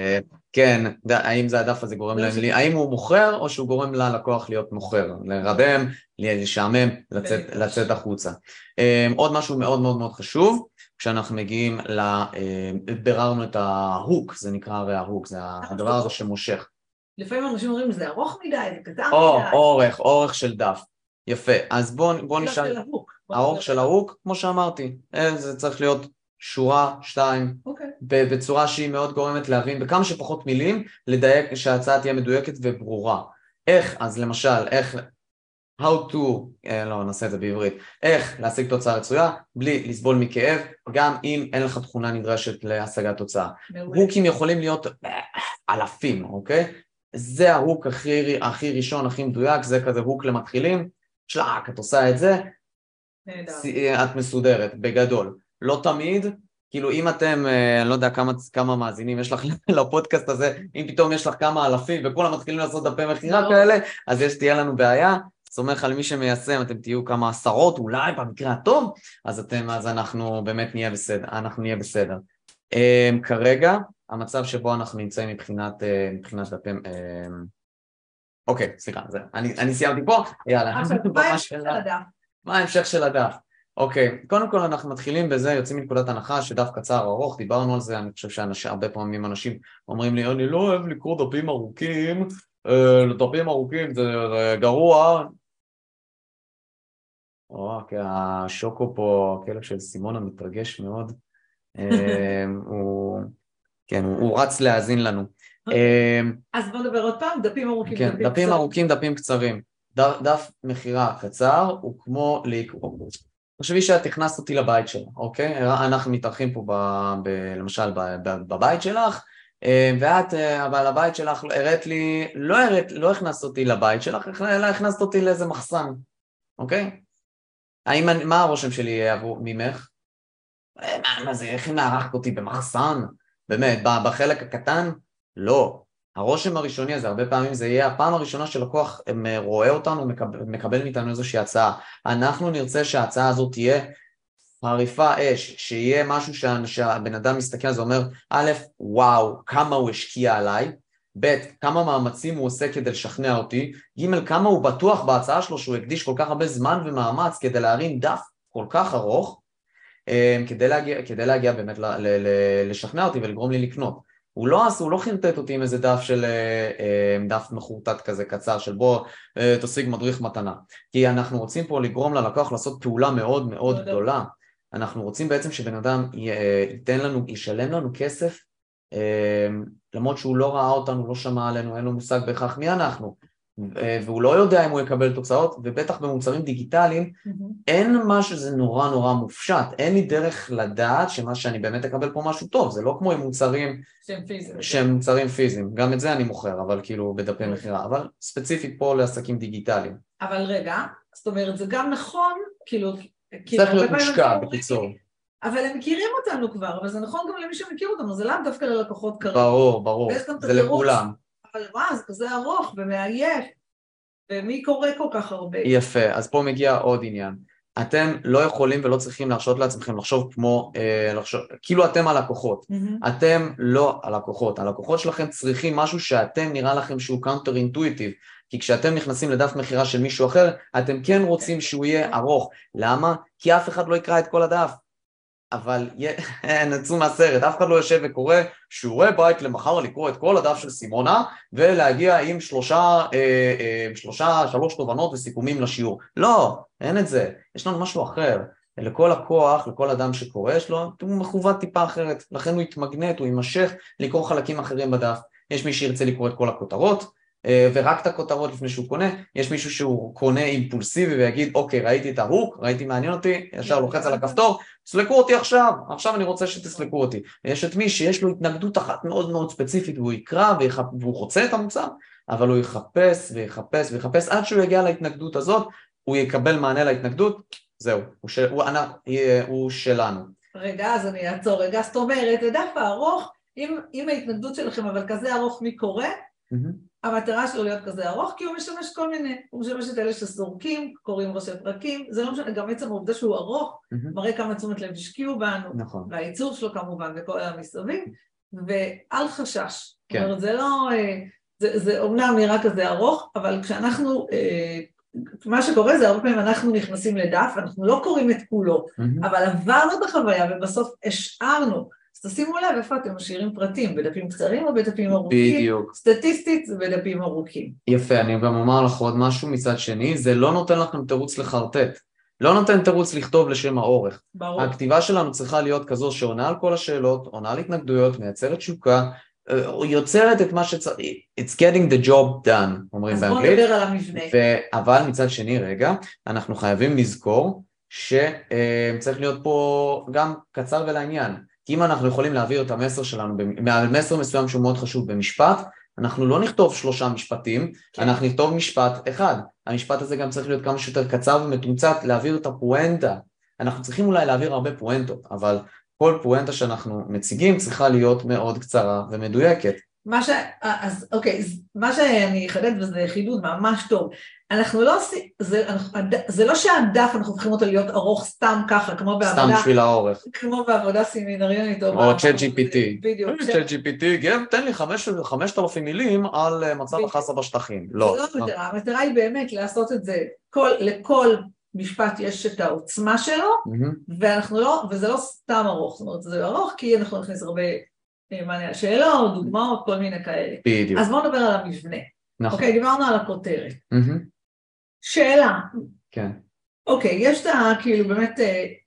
כן, האם זה הדף הזה גורם להם, האם הוא מוכר או שהוא גורם ללקוח להיות מוכר, לרדם, לשעמם, לצאת החוצה. עוד משהו מאוד מאוד מאוד חשוב, כשאנחנו מגיעים, בררנו את ההוק, זה נקרא הרי ההוק, זה הדבר הזה שמושך. לפעמים אנשים אומרים, זה ארוך מדי, זה קצר מדי. אורך של דף. יפה, אז בואו נשאל, האורך של האוק, כמו שאמרתי, זה צריך להיות שורה, שתיים, בצורה שהיא מאוד גורמת להבין, בכמה שפחות מילים, לדייק שההצעה תהיה מדויקת וברורה. איך, אז למשל, איך, how to, לא, נעשה את זה בעברית, איך להשיג תוצאה רצויה, בלי לסבול מכאב, גם אם אין לך תכונה נדרשת להשגת תוצאה. הוקים יכולים להיות אלפים, אוקיי? זה ההוק הכי ראשון, הכי מדויק, זה כזה הוק למתחילים, שלאק, את עושה את זה, את מסודרת, בגדול. לא תמיד, כאילו אם אתם, אני לא יודע כמה מאזינים יש לך לפודקאסט הזה, אם פתאום יש לך כמה אלפים וכולם מתחילים לעשות דפי מחירה כאלה, אז תהיה לנו בעיה, סומך על מי שמיישם, אתם תהיו כמה עשרות, אולי במקרה הטוב, אז אנחנו באמת נהיה בסדר, כרגע, המצב שבו אנחנו נמצאים מבחינת דפי... אוקיי, סליחה, אני סיימתי פה, יאללה. מה ההמשך של הדף? אוקיי, קודם כל אנחנו מתחילים בזה, יוצאים מנקודת הנחה שדף קצר או ארוך, דיברנו על זה, אני חושב שהרבה פעמים אנשים אומרים לי, אני לא אוהב לקרוא דפים ארוכים, דפים ארוכים זה גרוע. אוקיי, השוקו פה, הכלב של סימונה מתרגש מאוד, הוא רץ להאזין לנו. אז בוא נדבר עוד פעם, דפים ארוכים, דפים ארוכים, דפים קצרים. דף מחירה קצר הוא כמו לקרוא. חשבי שאת הכנסת אותי לבית שלה, אוקיי? אנחנו מתארחים פה למשל בבית שלך, ואת, אבל הבית שלך הראת לי, לא הכנסת אותי לבית שלך, אלא הכנסת אותי לאיזה מחסן, אוקיי? מה הרושם שלי ממך? מה זה, איך נערכת אותי במחסן? באמת, בחלק הקטן? לא. הרושם הראשוני הזה, הרבה פעמים זה יהיה הפעם הראשונה שלקוח רואה אותנו, מקבל מאיתנו איזושהי הצעה. אנחנו נרצה שההצעה הזאת תהיה חריפה אש, שיהיה משהו שהבן אדם מסתכל, זה אומר, א', וואו, כמה הוא השקיע עליי, ב', כמה מאמצים הוא עושה כדי לשכנע אותי, ג', כמה הוא בטוח בהצעה שלו שהוא הקדיש כל כך הרבה זמן ומאמץ כדי להרים דף כל כך ארוך, כדי להגיע באמת לשכנע אותי ולגרום לי לקנות. הוא לא חרטט אותי עם איזה דף מחורטט כזה קצר של בוא תשיג מדריך מתנה. כי אנחנו רוצים פה לגרום ללקוח לעשות פעולה מאוד מאוד גדולה. אנחנו רוצים בעצם שבן אדם ישלם לנו כסף, למרות שהוא לא ראה אותנו, לא שמע עלינו, אין לו מושג בהכרח מי אנחנו. והוא לא יודע אם הוא יקבל תוצאות, ובטח במוצרים דיגיטליים, אין משהו, זה נורא נורא מופשט, אין לי דרך לדעת שמה שאני באמת אקבל פה משהו טוב, זה לא כמו עם מוצרים שהם מוצרים פיזיים, גם את זה אני מוכר, אבל כאילו בדפי מחירה, אבל ספציפית פה לעסקים דיגיטליים. אבל רגע, זאת אומרת, זה גם נכון, כאילו... צריך להיות מושקע בקיצור. אבל הם מכירים אותנו כבר, אבל זה נכון גם למי שמכיר אותנו, זה לאו דווקא ללקוחות כרגע. ברור, זה לכולם. אבל מה, זה כזה ארוך ומעייף, ומי קורא כל כך הרבה? יפה, אז פה מגיע עוד עניין. אתם לא יכולים ולא צריכים להרשות לעצמכם לחשוב כמו, כאילו אתם הלקוחות. אתם לא הלקוחות. הלקוחות שלכם צריכים משהו שאתם נראה לכם שהוא קאונטר אינטואיטיב, כי כשאתם נכנסים לדף מחירה של מישהו אחר, אתם כן רוצים שהוא יהיה ארוך. למה? כי אף אחד לא יקרא את כל הדף. אבל נצאו מהסרט, אף אחד לא יושב וקורא שיעורי בית למחר לקרוא את כל הדף של סימונה ולהגיע עם שלוש תובנות וסיכומים לשיעור. לא, אין את זה, יש לנו משהו אחר. לכל הכוח, לכל אדם שקורא, יש לו מכוות טיפה אחרת, לכן הוא יתמגנט, הוא יימשך לקרוא חלקים אחרים בדף. יש מי שירצה לקרוא את כל הכותרות, ורק את הכותרות לפני שהוא קונה. יש מישהו שהוא קונה אימפולסיבי ויגיד, אוקיי, ראיתי את ההוק, ראיתי מעניין אותי, ישר לוחץ על הכפתור, תסלקו אותי עכשיו, עכשיו אני רוצה שתסלקו אותי. ויש את מי שיש לו התנגדות אחת מאוד מאוד ספציפית, והוא יקרא והוא רוצה את המוצר, אבל הוא יחפש ויחפש ויחפש, עד שהוא יגיע להתנגדות הזאת, הוא יקבל מענה להתנגדות, זהו, הוא שלנו. רגע, אז אני אעצור, רגע, זאת אומרת, דווקא ארוך, אם ההתנגדות שלכם, אבל כזה ארוך מי קורא, המטרה שלו להיות כזה ארוך, כי הוא משמש כל מיני, הוא משמש את אלה שסורקים, קוראים ראשי פרקים, זה לא משנה, גם עצם העובדה שהוא ארוך, מראה כמה תשומת לב השקיעו בנו, והייצור שלו כמובן, וכל המסביב, ואל חשש, זאת אומרת, זה לא, זה אומנם נראה כזה ארוך, אבל כשאנחנו, מה שקורה זה הרבה פעמים אנחנו נכנסים לדף, אנחנו לא קוראים את כולו, אבל עברנו את החוויה, ובסוף השארנו, אז תשימו לב איפה אתם משאירים פרטים, בדפים קצרים או בדפים ארוכים? בדיוק. סטטיסטית זה בדפים ארוכים. יפה, אני גם אומר לך עוד משהו מצד שני, זה לא נותן לכם תירוץ לחרטט. לא נותן תירוץ לכתוב לשם האורך. ברור. הכתיבה שלנו צריכה להיות כזו שעונה על כל השאלות, עונה על התנגדויות, מייצרת שוקה, יוצרת את מה שצריך. It's getting the job done, אומרים באנגלית. אז בוא נדבר על המבנה. אבל מצד שני, רגע, אנחנו חייבים לזכור שצריך להיות פה גם קצר ולעניין. כי אם אנחנו יכולים להעביר את המסר שלנו, מסר מסוים שהוא מאוד חשוב במשפט, אנחנו לא נכתוב 3 משפטים, אנחנו נכתוב משפט אחד. המשפט הזה גם צריך להיות כמה שיותר קצר ומתומצת, להעביר את הפואנטה. אנחנו צריכים אולי להעביר הרבה פואנטות, אבל כל פואנטה שאנחנו מציגים צריכה להיות מאוד קצרה ומדויקת. אז אוקיי, מה שאני אחדד וזה חידוד ממש טוב, אנחנו לא עושים, זה לא שהדף אנחנו הופכים אותו להיות ארוך סתם ככה, כמו בעבודה, סתם בשביל האורך, כמו בעבודה סמינריונית, או צ'אט GPT, צ'אט GPT, תן לי 5,000 מילים על מצב החסה בשטחים, לא. המטרה היא באמת לעשות את זה, לכל משפט יש את העוצמה שלו, וזה לא סתם ארוך, זאת אומרת, זה ארוך כי אנחנו נכניס הרבה, שאלות, דוגמאות, כל מיני כאלה. בדיוק. אז בואו נדבר על המבנה. נכון. אוקיי, דיברנו על הכותרת. שאלה. כן. אוקיי, יש את כאילו באמת,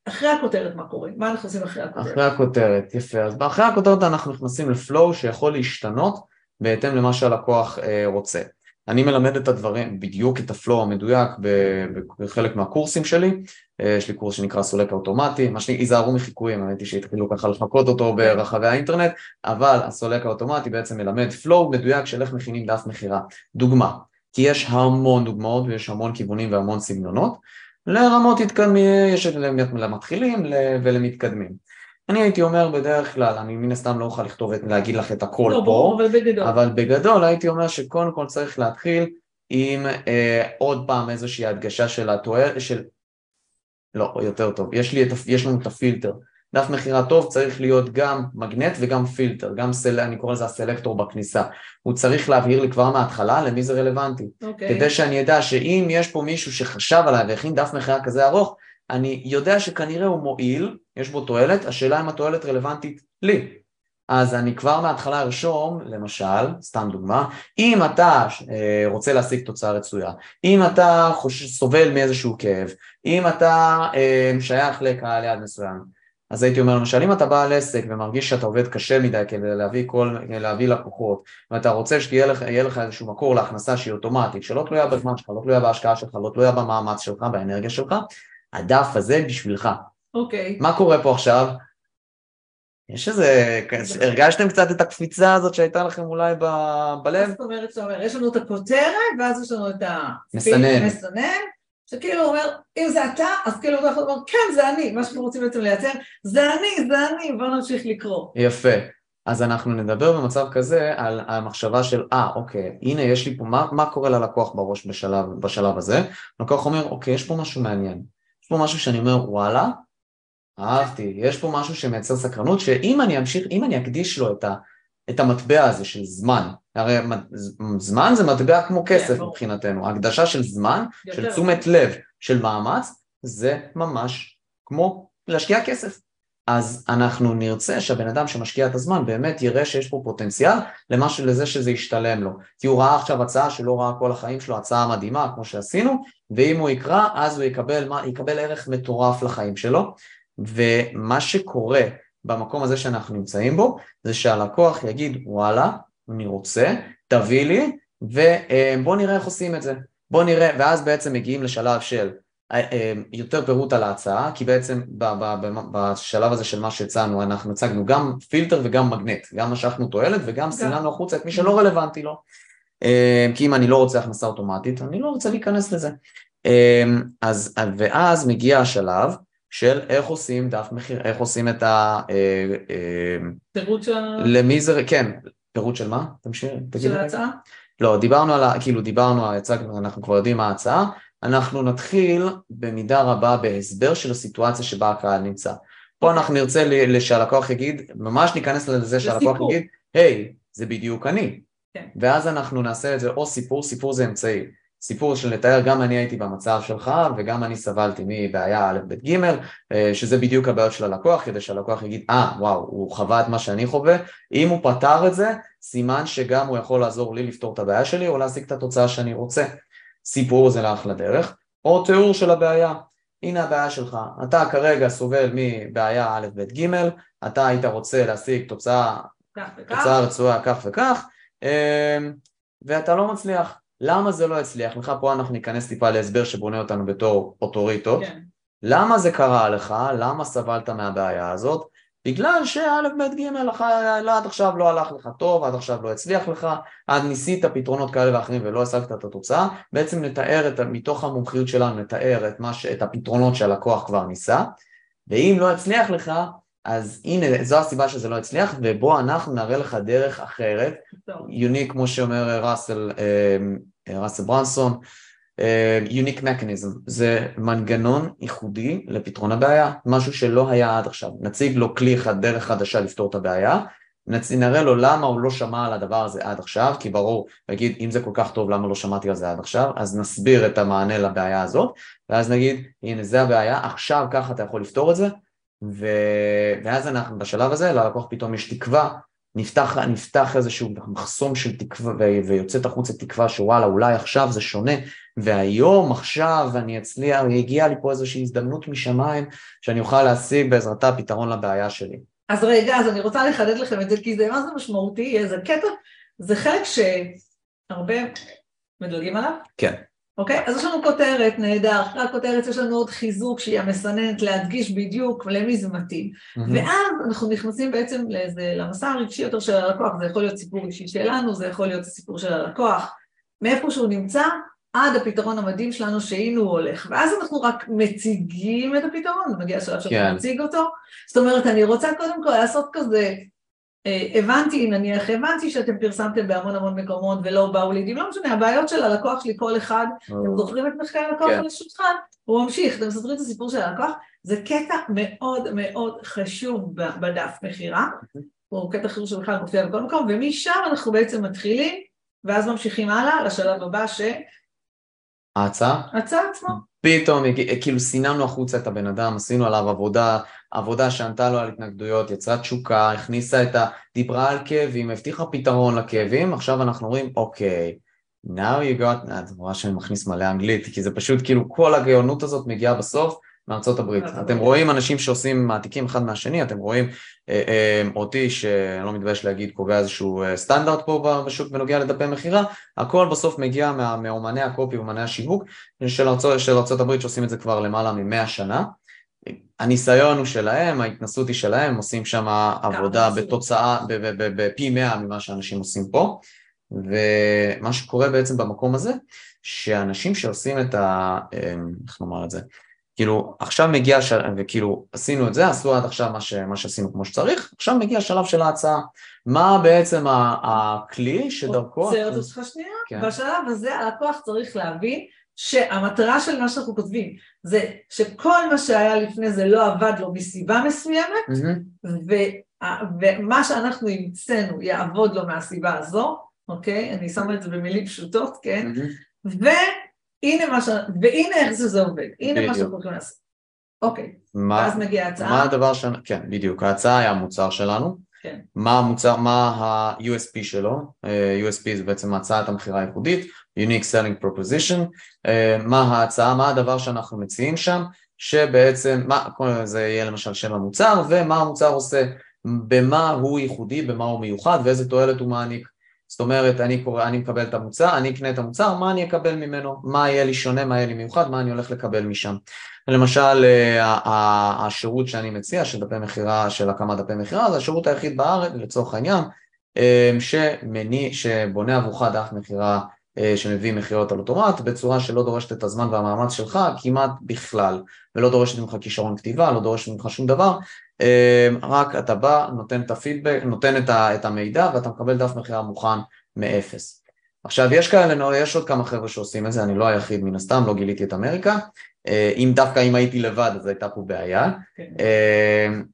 אחרי הכותרת מה קורה? מה אנחנו עושים אחרי הכותרת? אחרי הכותרת, יפה. אז אחרי הכותרת אנחנו נכנסים לפלואו שיכול להשתנות בהתאם למה שהלקוח רוצה. אני מלמד את הדברים, בדיוק את הפלואו המדויק בחלק מהקורסים שלי, יש לי קורס שנקרא סולק האוטומטי, מה שני, היזהרו מחיקויים, האמת היא שהתחילו ככה לחקות אותו ברחבי האינטרנט, אבל הסולק האוטומטי בעצם מלמד פלואו מדויק של איך מכינים דף מחירה. דוגמה, כי יש המון דוגמאות ויש המון כיוונים והמון סגנונות, לרמות יש למתחילים ולמתקדמים. אני הייתי אומר בדרך כלל, אני מן הסתם לא אוכל לכתוב, להגיד לך את הכל לא, פה, אבל בגדול הייתי אומר שקודם כל צריך להתחיל עם עוד פעם איזושהי הדגשה של התואר, של... לא, יותר טוב, יש לנו את הפילטר, דף מחירה טוב צריך להיות גם מגנט וגם פילטר, גם אני קורא לזה הסלקטור בכניסה, הוא צריך להבהיר לי כבר מההתחלה למי זה רלוונטי, כדי שאני אדע שאם יש פה מישהו שחשב עליי והכין דף מחירה כזה ארוך, אני יודע שכנראה הוא מועיל, יש בו תועלת, השאלה אם התועלת רלוונטית לי. אז אני כבר מההתחלה ארשום, למשל, סתם דוגמה, אם אתה רוצה להשיג תוצאה רצויה, אם אתה סובל מאיזשהו כאב, אם אתה שייך לקהל יעד מסוים, אז הייתי אומר, למשל, אם אתה בא על עסק ומרגיש שאתה עובד קשה מדי כדי להביא לקוחות, ואתה רוצה שיהיה לך איזשהו מקור להכנסה שהיא אוטומטית, שלא תלויה בזמן שלך, לא תלויה בהשקעה שלך, לא תלויה במאמץ שלך, באנרגיה שלך, הדף הזה בשבילך. אוקיי. מה קורה פה עכשיו? יש איזה, הרגשתם קצת את הקפיצה הזאת שהייתה לכם אולי בלב? זאת אומרת, יש לנו את הכותרת, ואז יש לנו את המסנן. שכאילו אומר, אם זה אתה, אז כאילו אנחנו אומרים, כן, זה אני, מה שאנחנו רוצים בעצם לייצר, זה אני, בואו נמשיך לקרוא. יפה. אז אנחנו נדבר במצב כזה על המחשבה של, אוקיי, הנה יש לי פה, מה קורה ללקוח בראש בשלב הזה? לקוח אומר, אוקיי, יש פה משהו מעניין. יש פה משהו שאני אומר, וואלה, אהבתי, יש פה משהו שמייצר סקרנות, שאם אני אמשיך, אם אני אקדיש לו את המטבע הזה של זמן, הרי זמן זה מטבע כמו כסף מבחינתנו, הקדשה של זמן, של תשומת לב, של מאמץ, זה ממש כמו להשקיע כסף. אז אנחנו נרצה שהבן אדם שמשקיע את הזמן באמת יראה שיש פה פוטנציאל למשהו לזה שזה ישתלם לו. כי הוא ראה עכשיו הצעה שלא ראה כל החיים שלו, הצעה מדהימה כמו שעשינו, ואם הוא יקרא אז הוא יקבל ערך מטורף לחיים שלו. ומה שקורה במקום הזה שאנחנו נמצאים בו, זה שהלקוח יגיד וואלה, אני רוצה, תביא לי, ובוא נראה איך עושים את זה. בוא נראה, ואז בעצם מגיעים לשלב של... יותר פירוט על ההצעה, כי בעצם בשלב הזה של מה שהצענו, אנחנו הצגנו גם פילטר וגם מגנט, גם משכנו תועלת וגם סיננו החוצה את מי שלא רלוונטי לו, כי אם אני לא רוצה הכנסה אוטומטית, אני לא רוצה להיכנס לזה. ואז מגיע השלב של איך עושים דף מחיר, איך עושים את ה... פירוט של... למי זה... כן, פירוט של מה? תמשיך, תגיד. של ההצעה? לא, דיברנו על... כאילו דיברנו, אנחנו כבר יודעים מה ההצעה, אנחנו נתחיל במידה רבה בהסבר של הסיטואציה שבה הקהל נמצא. פה אנחנו נרצה שהלקוח יגיד, ממש ניכנס לזה שהלקוח יגיד, היי, זה בדיוק אני. ואז אנחנו נעשה את זה, או סיפור זה אמצעי. סיפור של נתאר, גם אני הייתי במצב שלך, וגם אני סבלתי מבעיה א' ב' ג', שזה בדיוק הבעיות של הלקוח, כדי שהלקוח יגיד, וואו, הוא חווה את מה שאני חווה, אם הוא פתר את זה, סימן שגם הוא יכול לעזור לי לפתור את הבעיה שלי, או להשיג את התוצאה שאני רוצה. סיפור זה לאחלה דרך, או תיאור של הבעיה. הנה הבעיה שלך, אתה כרגע סובל מבעיה א' ב' ג', אתה היית רוצה להשיג תוצאה רצויה כך וכך, ואתה לא מצליח. למה זה לא הצליח? לך פה אנחנו ניכנס טיפה להסבר שבונה אותנו בתור אוטוריטות. כן. למה זה קרה לך? למה סבלת מהבעיה הזאת? בגלל שאלף בית ג' לך, עד עכשיו לא הלך לך טוב, עד עכשיו לא הצליח לך, עד ניסית פתרונות כאלה ואחרים ולא השגת את התוצאה. בעצם נתאר מתוך המומחיות שלנו, נתאר את הפתרונות שהלקוח כבר ניסה, ואם לא הצליח לך, אז הנה, זו הסיבה שזה לא הצליח, ובו אנחנו נראה לך דרך אחרת, יוניק, כמו שאומר רסל ברנסון, יוניק מקניזם, זה מנגנון ייחודי לפתרון הבעיה, משהו שלא היה עד עכשיו, נציג לו כלי דרך חדשה לפתור את הבעיה, נראה לו למה הוא לא שמע על הדבר הזה עד עכשיו, כי ברור, נגיד, אם זה כל כך טוב, למה לא שמעתי על זה עד עכשיו, אז נסביר את המענה לבעיה הזאת, ואז נגיד, הנה, זה הבעיה, עכשיו ככה אתה יכול לפתור את זה, ואז אנחנו בשלב הזה, ללקוח פתאום יש תקווה, נפתח איזשהו מחסום של תקווה, ויוצאת החוצה תקווה שוואלה, אולי עכשיו זה שונה, והיום עכשיו אני אצליח, הגיעה לי פה איזושהי הזדמנות משמיים, שאני אוכל להשיג בעזרתה פתרון לבעיה שלי. אז רגע, אז אני רוצה לחדד לכם את זה, כי זה מה זה משמעותי, זה קטע, זה חלק שהרבה מדלגים עליו? כן. אוקיי? אז יש לנו כותרת, נהדר, אחרי הכותרת יש לנו עוד חיזוק שהיא המסננת להדגיש בדיוק למי זה מתאים. ואז אנחנו נכנסים בעצם למסע הרגשי יותר של הלקוח, זה יכול להיות סיפור אישי שלנו, זה יכול להיות הסיפור של הלקוח, מאיפה שהוא נמצא עד הפתרון המדהים שלנו שהנה הוא הולך, ואז אנחנו רק מציגים את הפתרון, מגיע השלב שאתה מציג אותו, זאת אומרת אני רוצה קודם כל לעשות כזה, הבנתי, אם נניח, הבנתי שאתם פרסמתם בהמון המון מקומות ולא באו לידים, לא משנה, הבעיות של הלקוח שלי כל אחד, אתם זוכרים את מחקר הלקוח על השולחן, הוא ממשיך, אתם מסתדרים את הסיפור של הלקוח, זה קטע מאוד מאוד חשוב בדף מכירה, הוא קטע חשוב שבכלל מופיע בכל מקום, ומשם אנחנו בעצם מתחילים, ואז ממשיכים הלאה לשלב הבא ההצעה עצמו. פתאום, כאילו סינמנו החוצה את הבן אדם, עשינו עליו עבודה שענתה לו על התנגדויות, יצרה תשוקה, הכניסה דיברה על כאבים, הבטיחה פתרון לכאבים, עכשיו אנחנו אומרים, אוקיי, now you got, אני רואה שאני מכניס מלא אנגלית, כי זה פשוט כאילו כל הגאונות הזאת מגיעה בסוף מארצות הברית. אתם רואים אנשים שעושים מעתיקים אחד מהשני, אתם רואים אותי שאני לא מתבייש להגיד קובע איזשהו סטנדרט פה בשוק בנוגע לדפי מחירה, הכל בסוף מגיע מאומני הקופי, אומני השיווק של ארצות הברית שעושים את זה כבר למעלה מ-100 שנה. הניסיון הוא שלהם, ההתנסות היא שלהם, עושים שם עבודה בתוצאה בפי 100 ממה שאנשים עושים פה, ומה שקורה בעצם במקום הזה, שאנשים שעושים את איך נאמר את זה? כאילו, עכשיו מגיע, וכאילו, עשינו את זה, עשו עד עכשיו מה שעשינו כמו שצריך, עכשיו מגיע השלב של ההצעה. מה בעצם הכלי שדרכו... עוצר אותך שנייה, בשלב הזה הלקוח צריך להבין שהמטרה של מה שאנחנו כותבים, זה שכל מה שהיה לפני זה לא עבד לו מסיבה מסוימת, ומה שאנחנו המצאנו יעבוד לו מהסיבה הזו, אוקיי? אני שמה את זה במילים פשוטות, כן? והנה איך זה עובד, הנה מה שאנחנו יכולים לעשות. אוקיי, ואז מגיעה ההצעה. מה הדבר שלנו, כן, בדיוק, ההצעה היה המוצר שלנו, מה ה-USP שלו, USP זה בעצם הצעת המחירה הייחודית, Unique Selling Proposition, מה ההצעה, מה הדבר שאנחנו מציעים שם, שבעצם, זה יהיה למשל שם המוצר, ומה המוצר עושה, במה הוא ייחודי, במה הוא מיוחד, ואיזה תועלת הוא מעניק. זאת אומרת, אני מקבל את המוצר, אני אקנה את המוצר, מה אני אקבל ממנו, מה יהיה לי שונה, מה יהיה לי מיוחד, מה אני הולך לקבל משם. למשל, השירות שאני מציע, של דפי מחירה, של הקמת דפי מחירה, זה השירות היחיד בארץ, לצורך העניין, שבונה עבורך דף מחירה, שמביא מחירות על אוטומט, בצורה שלא דורשת את הזמן והמאמץ שלך, כמעט בכלל, ולא דורשת ממך כישרון כתיבה, לא דורשת ממך שום דבר, רק אתה בא, נותן את הפידבק, נותן את המידע, ואתה מקבל דף מחירה מוכן מאפס. עכשיו, יש עוד כמה חבר'ה שעושים את זה, אני לא היחיד מן הסתם, לא גיליתי את אמריקה, אם הייתי לבד, אז הייתה פה בעיה,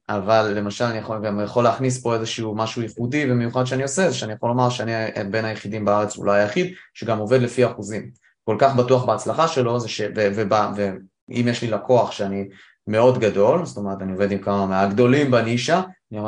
אבל למשל, אני יכול להכניס פה איזשהו משהו ייחודי ומיוחד שאני עושה, שאני יכול לומר שאני בין היחידים בארץ, אולי היחיד, שגם עובד לפי אחוזים. כל כך בטוח בהצלחה שלו, ואם יש לי לקוח שאני מאוד גדול, זאת אומרת אני עובד עם כמה מהגדולים בנישה,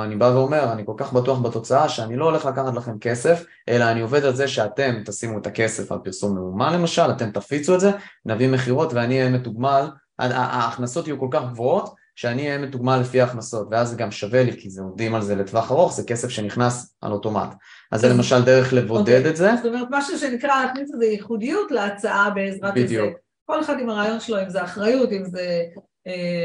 אני בא ואומר, אני כל כך בטוח בתוצאה שאני לא הולך לקחת לכם כסף, אלא אני עובד על זה שאתם תשימו את הכסף על פרסום מאומן למשל, אתם תפיצו את זה, נביא מחירות ואני אהיה מתוגמל, ההכנסות יהיו כל כך גבוהות, שאני אהיה מתוגמל לפי ההכנסות, ואז זה גם שווה לי, כי זה עובדים על זה לטווח ארוך, זה כסף שנכנס על אוטומט. אז זה למשל דרך לבודד את זה. זאת אומרת, משהו שנקרא להכניס את זה ייחודיות להצעה בעזרת הזה. כל אחד עם הרעיון שלו, אם זה אחריות, אם זה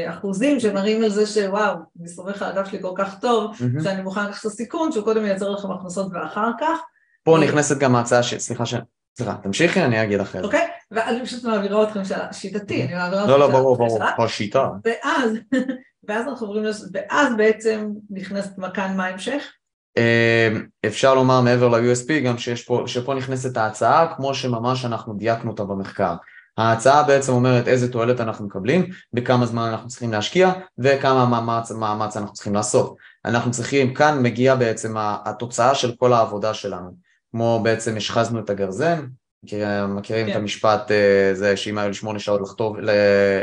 אחוזים שמראים על זה שוואו, אני סומך על הדף שלי כל כך טוב, שאני מוכן לקחת סיכון, שהוא קודם ייצר לכם הכנסות ואחר כך. פה נכנסת גם ההצעה, סליחה, תמשיכי, אני אגיד אחרי זה. אוקיי, ואני פשוט מעבירה אתכם שאלה, שיטתי, אני מעבירה אתכם שאלה. לא, ברור, השיטה. ואז אנחנו עוברים, ואז בעצם נכנסת מכאן מה המשך? אפשר לומר מעבר ל-USP, גם שפה נכנסת ההצעה, כמו שממש אנחנו דייקנו אותה במחקר. ההצעה בעצם אומרת איזה תועלת אנחנו מקבלים, בכמה זמן אנחנו צריכים להשקיע, וכמה מאמץ אנחנו צריכים לעשות. אנחנו צריכים, כאן מגיעה בעצם התוצאה של כל העבודה שלנו. כמו בעצם השחזנו את הגרזן, מכירים את המשפט זה שאם היה לי 8 שעות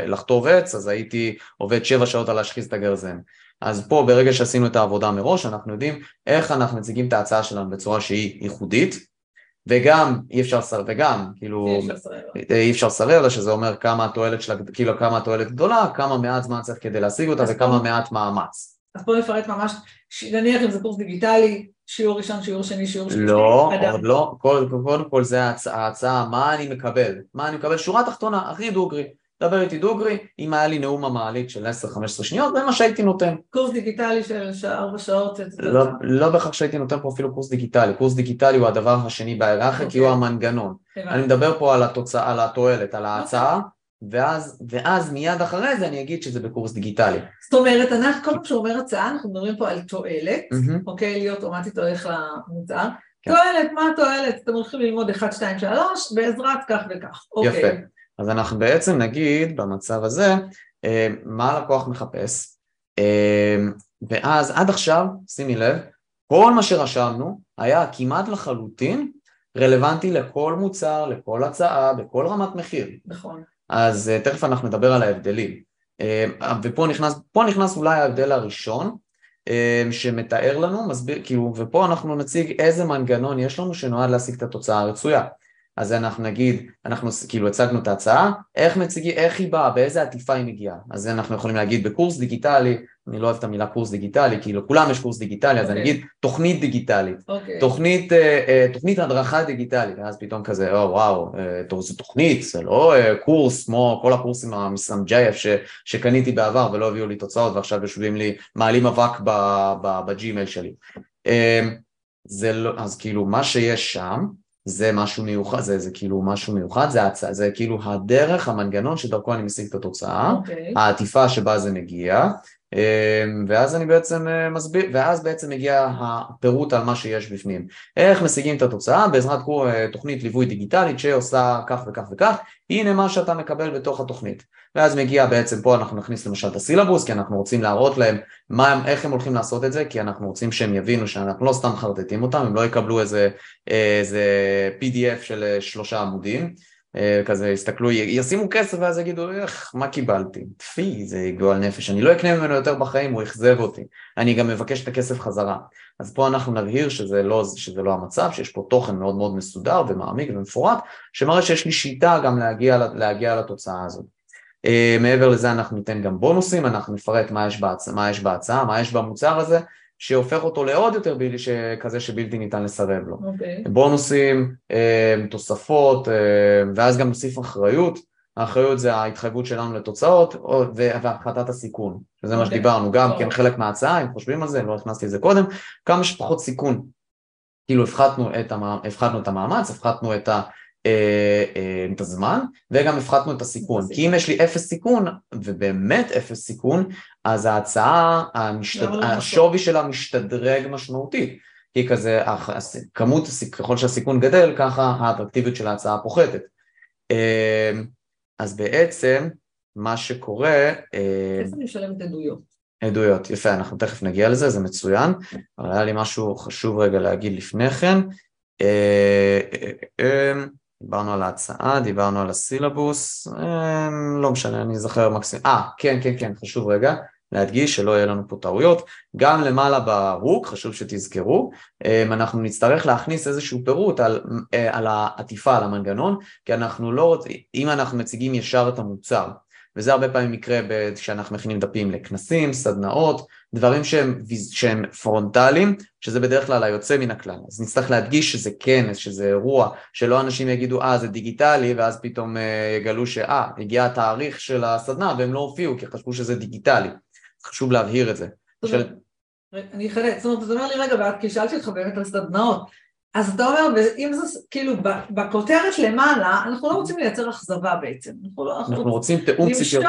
לחטוב עץ, אז הייתי עובד 7 שעות על להשחיז את הגרזן. אז פה ברגע שעשינו את העבודה מראש, אנחנו יודעים איך אנחנו מציגים את ההצעה שלנו בצורה שהיא ייחודית, וגם אי אפשר סרב, לה שזה אומר כמה התועלת שלה, כאילו כמה התועלת גדולה, כמה מעט זמן צריך כדי להשיג אותה וכמה מעט מאמץ. אז בוא נפרט ממש, נניח אם זה קורס דיגיטלי, שיעור ראשון, שיעור שני, שיעור שני. לא, עוד לא, קודם כל זה ההצעה, מה אני מקבל? שורה תחתונה, הכי דוגרי, דבר איתי דוגרי, אם היה לי נאום המעלית של 10-15 שניות, זה מה שהייתי נותן. קורס דיגיטלי של 4 שעות. לא בכך שהייתי נותן פה אפילו קורס דיגיטלי, קורס דיגיטלי הוא הדבר השני בהיררכיה, כי הוא המנגנון. אני מדבר פה על התוצאה, על התועלת, על ההצעה, ואז מיד אחרי זה אני אגיד שזה בקורס דיגיטלי. זאת אומרת, כל פעם שאומר הצעה, אנחנו מדברים פה על תועלת, אוקיי, להיות אוטומטית הולך למוצר, תועלת, מה התועלת? אתם הולכים ללמוד 1, 2, 3, בעזרת כך וכך. יפה, אז אנחנו בעצם נגיד במצב הזה, מה הלקוח מחפש, ואז עד עכשיו, שימי לב, כל מה שרשמנו היה כמעט לחלוטין רלוונטי לכל מוצר, לכל הצעה, בכל רמת מחיר. נכון. אז תכף אנחנו נדבר על ההבדלים, ופה נכנס אולי ההבדל הראשון, שמתאר לנו, מסביר, כאילו, ופה אנחנו נציג איזה מנגנון יש לנו שנועד להשיג את התוצאה הרצויה. אז אנחנו נגיד, אנחנו כאילו הצגנו את ההצעה, איך היא באה, באיזה עטיפה היא מגיעה. אז אנחנו יכולים להגיד בקורס דיגיטלי, אני לא אוהב את המילה קורס דיגיטלי, כי לכולם יש קורס דיגיטלי, אז אני אגיד תוכנית דיגיטלית, תוכנית הדרכה דיגיטלית, ואז פתאום כזה, וואו, זו תוכנית, זה לא קורס, כמו כל הקורסים המסמג'ייף שקניתי בעבר ולא הביאו לי תוצאות, ועכשיו יושבים לי, מעלים אבק בג'ימייל שלי. אז כאילו מה שיש שם, זה משהו מיוחד, זה כאילו משהו מיוחד, זה כאילו הדרך, המנגנון שדרכו אני משיג את התוצאה, העטיפה שבה זה מגיע, ואז אני בעצם מסביר, ואז בעצם מגיע הפירוט על מה שיש בפנים. איך משיגים את התוצאה? בעזרת תוכנית ליווי דיגיטלית שעושה כך וכך וכך, הנה מה שאתה מקבל בתוך התוכנית. ואז מגיע בעצם פה, אנחנו נכניס למשל את הסילבוס, כי אנחנו רוצים להראות להם איך הם הולכים לעשות את זה, כי אנחנו רוצים שהם יבינו שאנחנו לא סתם חרטטים אותם, הם לא יקבלו איזה PDF של 3 עמודים, כזה הסתכלו, ישימו כסף ואז יגידו, איך, מה קיבלתי? תפי, זה גועל נפש, אני לא אקנה ממנו יותר בחיים, הוא יחזב אותי, אני גם מבקש את הכסף חזרה. אז פה אנחנו נבהיר שזה לא המצב, שיש פה תוכן מאוד מאוד מסודר ומעמיק ומפורט, שמראה שיש לי שיטה גם להגיע לתוצאה הזאת. מעבר לזה אנחנו ניתן גם בונוסים, אנחנו נפרט מה יש בהצעה, מה יש במוצר הזה, שהופך אותו לעוד יותר כזה שבלתי ניתן לסרב לו. בונוסים, תוספות, ואז גם נוסיף אחריות. האחריות זה ההתחייבות שלנו לתוצאות, והפחתת הסיכון, שזה מה שדיברנו, גם כן חלק מההצעה, אם חושבים על זה, לא הכנסתי את זה קודם, כמה שפחות סיכון. כאילו הפחתנו את המאמץ, הפחתנו את הזמן, וגם הפחתנו את הסיכון, כי אם יש לי 0 סיכון, ובאמת 0 סיכון, אז ההצעה, השווי שלה משתדרג משמעותית, כי כזה, ככל שהסיכון גדל, ככה האטרקטיביות של ההצעה פוחתת. אז בעצם, מה שקורה... איפה נשלם את עדויות? עדויות, יפה, אנחנו תכף נגיע לזה, זה מצוין, אבל היה לי משהו חשוב רגע להגיד לפני כן, דיברנו על ההצעה, דיברנו על הסילבוס, לא משנה, אני אזכר מקסימום. כן, חשוב רגע להדגיש שלא יהיה לנו פה טעויות. גם למעלה ברוק, חשוב שתזכרו, אנחנו נצטרך להכניס איזשהו פירוט על העטיפה, על המנגנון, כי אנחנו לא רוצים, אם אנחנו מציגים ישר את המוצר, וזה הרבה פעמים יקרה כשאנחנו מכינים דפים לכנסים, סדנאות, דברים שהם פרונטליים, שזה בדרך כלל היוצא מן הכלל. אז נצטרך להדגיש שזה כנס, שזה אירוע, שלא אנשים יגידו, זה דיגיטלי, ואז פתאום יגלו הגיע התאריך של הסדנה, והם לא הופיעו, כי חשבו שזה דיגיטלי. חשוב להבהיר את זה. אני אחדד, זאת אומרת, אתה אומר לי רגע, ואת כשאלת שתחברת על סדנאות, אז אתה אומר, אם זה כאילו בכותרת למעלה, אנחנו לא רוצים לייצר אכזבה בעצם. אנחנו רוצים תאום ציפיות.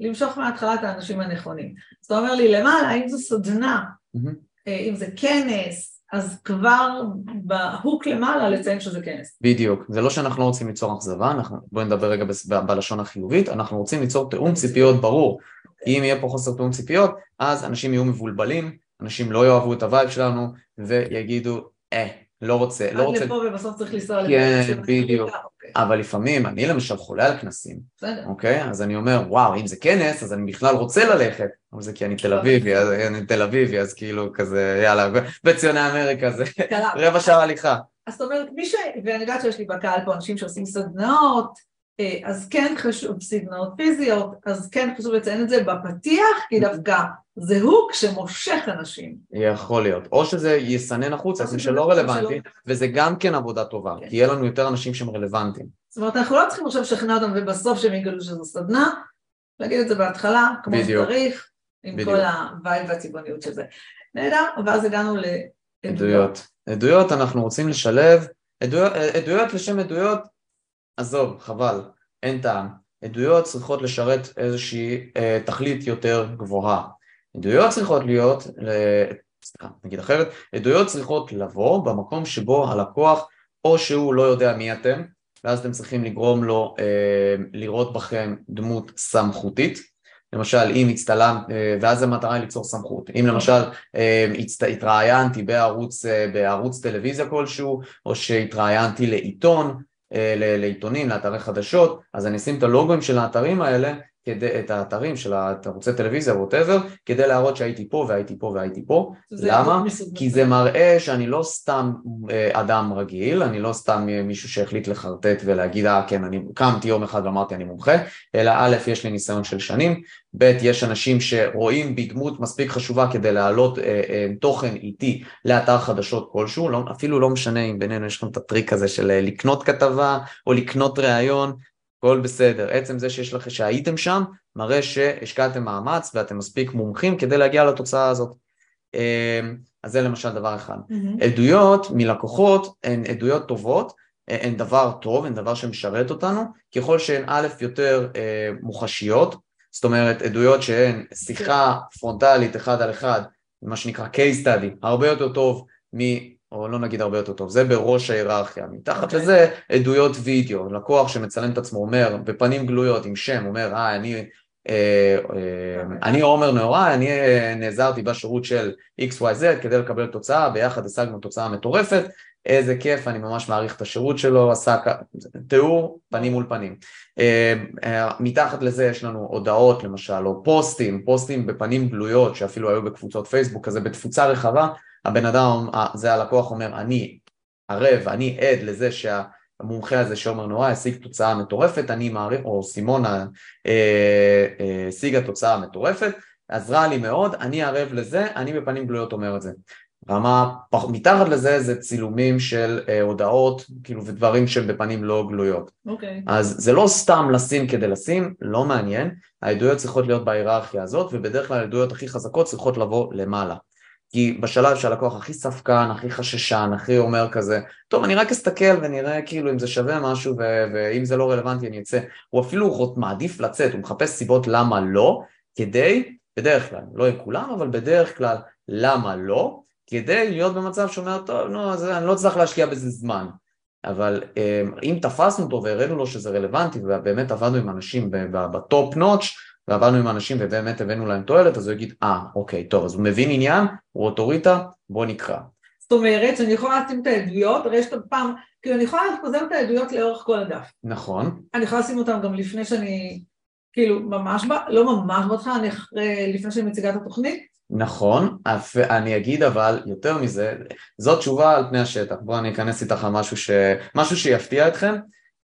למשוך מההתחלה את האנשים הנכונים. אז אתה אומר לי למעלה, אם זה סדנה, אם זה כנס, אז כבר בהוק למעלה לציין שזה כנס. בדיוק. זה לא שאנחנו רוצים ליצור אכזבה, בואו נדבר רגע בלשון החיובית, אנחנו רוצים ליצור תאום ציפיות ברור. אם יהיה פה חוסר תאום ציפיות, אז אנשים יהיו מבולבלים, אנשים לא יאהבו את הווייב שלנו, ויגידו, לא רוצה. לפה ובסוף צריך לנסוע לפה. כן, בדיוק. אבל לפעמים, אני למשל חולה על כנסים. בסדר. אוקיי? אז אני אומר, וואו, אם זה כנס, אז אני בכלל רוצה ללכת. אבל זה כי אני תל אביבי, אז כאילו כזה, יאללה, בציוני אמריקה זה רבע שעה הליכה. אז זאת אומרת, מי ש... ואני יודעת שיש לי בקהל פה אנשים שעושים סדנאות, אז כן חשוב, סדנאות פיזיות, אז כן חשוב לציין את זה בפתיח, כי דווקא זה הוא כשמושך אנשים. יכול להיות, או שזה יסנן החוצה, זה שלא רלוונטי, וזה גם כן עבודה טובה, כי יהיה לנו יותר אנשים שהם רלוונטיים. זאת אומרת, אנחנו לא צריכים עכשיו לשכנע אותם, ובסוף שהם יגלו שזו סדנה, להגיד את זה בהתחלה, כמו שצריך, עם כל הווייב והציבוניות של זה. נהדר, ואז הגענו לעדויות. עדויות, אנחנו רוצים לשלב, עדויות לשם עדויות, עזוב, חבל, אין טעם. עדויות צריכות לשרת איזושהי תכלית יותר גבוהה. עדויות צריכות להיות, נגיד אחרת, עדויות צריכות לבוא במקום שבו הלקוח, או שהוא לא יודע מי אתם, ואז אתם צריכים לגרום לו לראות בכם דמות סמכותית. למשל, אם הצטלם, ואז המטרה היא ליצור סמכות. אם למשל התראיינתי בערוץ טלוויזיה כלשהו, או שהתראיינתי לעיתון, לעיתונים, לאתרי חדשות, אז אני אשים את הלוגוים של האתרים האלה, את האתרים של ערוצי טלוויזיה וואטאבר, כדי להראות שהייתי פה והייתי פה והייתי פה. למה? כי זה מראה שאני לא סתם אדם רגיל, אני לא סתם מישהו שהחליט לחרטט ולהגיד, כן, אני קמתי יום אחד ואמרתי אני מומחה, אלא א', יש לי ניסיון של שנים, ב', יש אנשים שרואים בדמות מספיק חשובה כדי להעלות תוכן איתי לאתר חדשות כלשהו, אפילו לא משנה אם בינינו יש לנו את הטריק הזה של לקנות כתבה או לקנות ראיון, כל בסדר. עצם זה שיש לכם, שהייתם שם, מראה שהשקעתם מאמץ ואתם מספיק מומחים כדי להגיע לתוצאה הזאת. אז זה למשל דבר אחד. עדויות מלקוחות הן עדויות טובות, הן דבר טוב, הן דבר שמשרת אותנו, ככל שהן א' יותר מוחשיות, זאת אומרת עדויות שהן שיחה פרונטלית אחד על אחד, מה שנקרא case study, הרבה יותר טוב או לא נגיד הרבה יותר טוב, זה בראש ההיררכיה, מתחת לזה עדויות וידאו, לקוח שמצלם את עצמו אומר, בפנים גלויות עם שם, אומר, אני עומר נהוראי, אני נעזרתי בשירות של XYZ כדי לקבל תוצאה, ביחד השגנו תוצאה מטורפת, איזה כיף, אני ממש מעריך את השירות שלו, עשה תיאור פנים מול פנים. מתחת לזה יש לנו הודעות למשל, או פוסטים בפנים גלויות, שאפילו היו בקבוצות פייסבוק, כזה בתפוצה רחבה, הבן אדם, זה הלקוח אומר, אני עד לזה שהמומחה הזה שעומר נורא השיג תוצאה מטורפת, אני מעריך, או סימונה השיגה תוצאה מטורפת, עזרה לי מאוד, אני ערב לזה, אני בפנים גלויות אומר את זה. רמה, מתחת לזה זה צילומים של הודעות, כאילו ודברים שהם בפנים לא גלויות. אוקיי. אז זה לא סתם לשים כדי לשים, לא מעניין, העדויות צריכות להיות בהיררכיה הזאת, ובדרך כלל העדויות הכי חזקות צריכות לבוא למעלה. כי בשלב שהלקוח הכי ספקן, הכי חששן, הכי אומר כזה, טוב, אני רק אסתכל ונראה כאילו אם זה שווה משהו, ואם זה לא רלוונטי אני אצא. הוא אפילו מעדיף לצאת, הוא מחפש סיבות למה לא, כדי, בדרך כלל, לא עם כולם, אבל בדרך כלל, למה לא, כדי להיות במצב שאומר, טוב, אני לא צריך להשקיע בזה זמן. אבל אם תפסנו אותו והראינו לו שזה רלוונטי, ובאמת עבדנו עם אנשים בטופ נוטש, ועברנו עם אנשים ובאמת הבאנו להם תועלת, אז הוא יגיד, אוקיי, טוב, אז הוא מבין עניין, הוא אוטוריטה, בוא נקרא. זאת אומרת שאני יכולה לשים את העדויות, הרי שאתה פעם, כאילו אני יכולה להתפזר את העדויות לאורך כל הדף. נכון. אני יכולה לשים אותם גם לפני שאני, כאילו ממש, לא ממש בתך, לפני שאני מציגה את התוכנית. נכון, אני אגיד אבל יותר מזה, זו תשובה על פני השטח, בואו אני אכנס איתך משהו שיפתיע אתכם,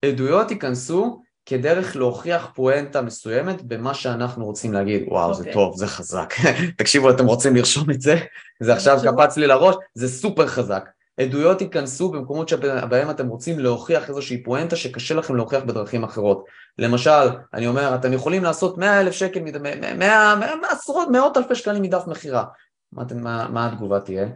עדויות ייכנסו כדרך להוכיח פואנטה מסוימת במה שאנחנו רוצים להגיד, וואו זה טוב, זה חזק, תקשיבו אתם רוצים לרשום את זה, זה עכשיו קפץ לי לראש, זה סופר חזק, עדויות ייכנסו במקומות שבהם אתם רוצים להוכיח איזושהי פואנטה שקשה לכם להוכיח בדרכים אחרות, למשל, אני אומר, אתם יכולים לעשות 100,000 שקל, 100,000 שקלים מדף מחירה, מה התגובה תהיה?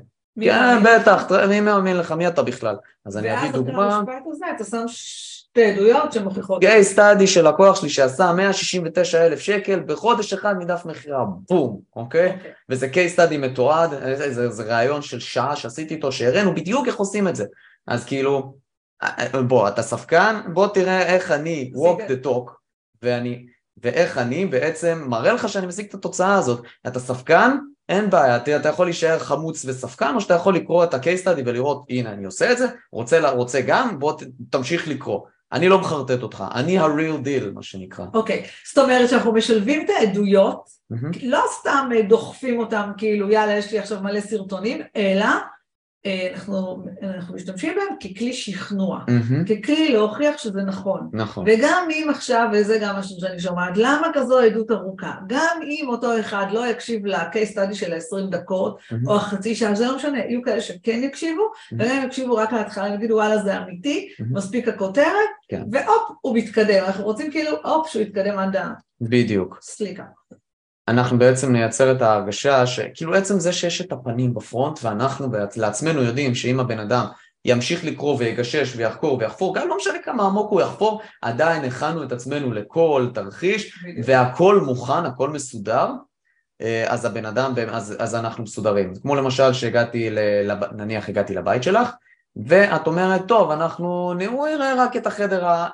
כן, בטח, מי מאמין לך, מי אתה בכלל? אז אני אביא דוגמה. ואז אתה המשפט הזה, אתה שם שתי עדויות שמוכיחות. Case study של לקוח שלי שעשה 169,000 שקל בחודש אחד מדף מחירה, בום, אוקיי? וזה case study מתועד, זה רעיון של שעה שעשיתי איתו, שהראינו בדיוק איך עושים את זה. אז כאילו, בוא, אתה ספקן, בוא תראה איך אני walk the talk, ואיך אני בעצם מראה לך שאני משיג את התוצאה הזאת. אתה ספקן, אין בעיה, אתה יכול להישאר חמוץ וספקן, או שאתה יכול לקרוא את הקייס סטאדי ולראות, הנה, אני עושה את זה, רוצה גם, בוא תמשיך לקרוא. אני לא מחרטט אותך, אני ה-real deal, מה שנקרא. אוקיי, זאת אומרת שאנחנו משלבים את העדויות, לא סתם דוחפים אותם, כאילו, יאללה, יש לי עכשיו מלא סרטונים, אלא אנחנו משתמשים בהם ככלי שכנוע, ככלי להוכיח שזה נכון. וגם אם עכשיו, וזה גם משהו שאני שומעת, למה כזו עדות ארוכה? גם אם אותו אחד לא יקשיב לקייס סטאדי של 20 דקות, או החצי שעה, זה לא משנה, יהיו כאלה שכן יקשיבו, וגם יקשיבו רק להתחלה, נגידו, וואלה, זה אמיתי, מספיק הכותרת, ואופ, הוא מתקדם. אנחנו רוצים כאילו, אופ, שהוא יתקדם עד ה... בדיוק. סליקה. אנחנו בעצם נייצר את ההרגשה שכאילו עצם זה שיש את הפנים בפרונט, ואנחנו לעצמנו יודעים שאם הבן אדם ימשיך לקרוא ויגשש ויחקור ויחפור, גם לא משנה כמה עמוק הוא יחפור, עדיין הכנו את עצמנו לכל תרחיש, והכל מוכן, הכל מסודר, אז הבן אדם, אז אנחנו מסודרים. כמו למשל שהגעתי, נניח הגעתי לבית שלך, ואת אומרת, טוב, אנחנו נראה רק את החדר ה...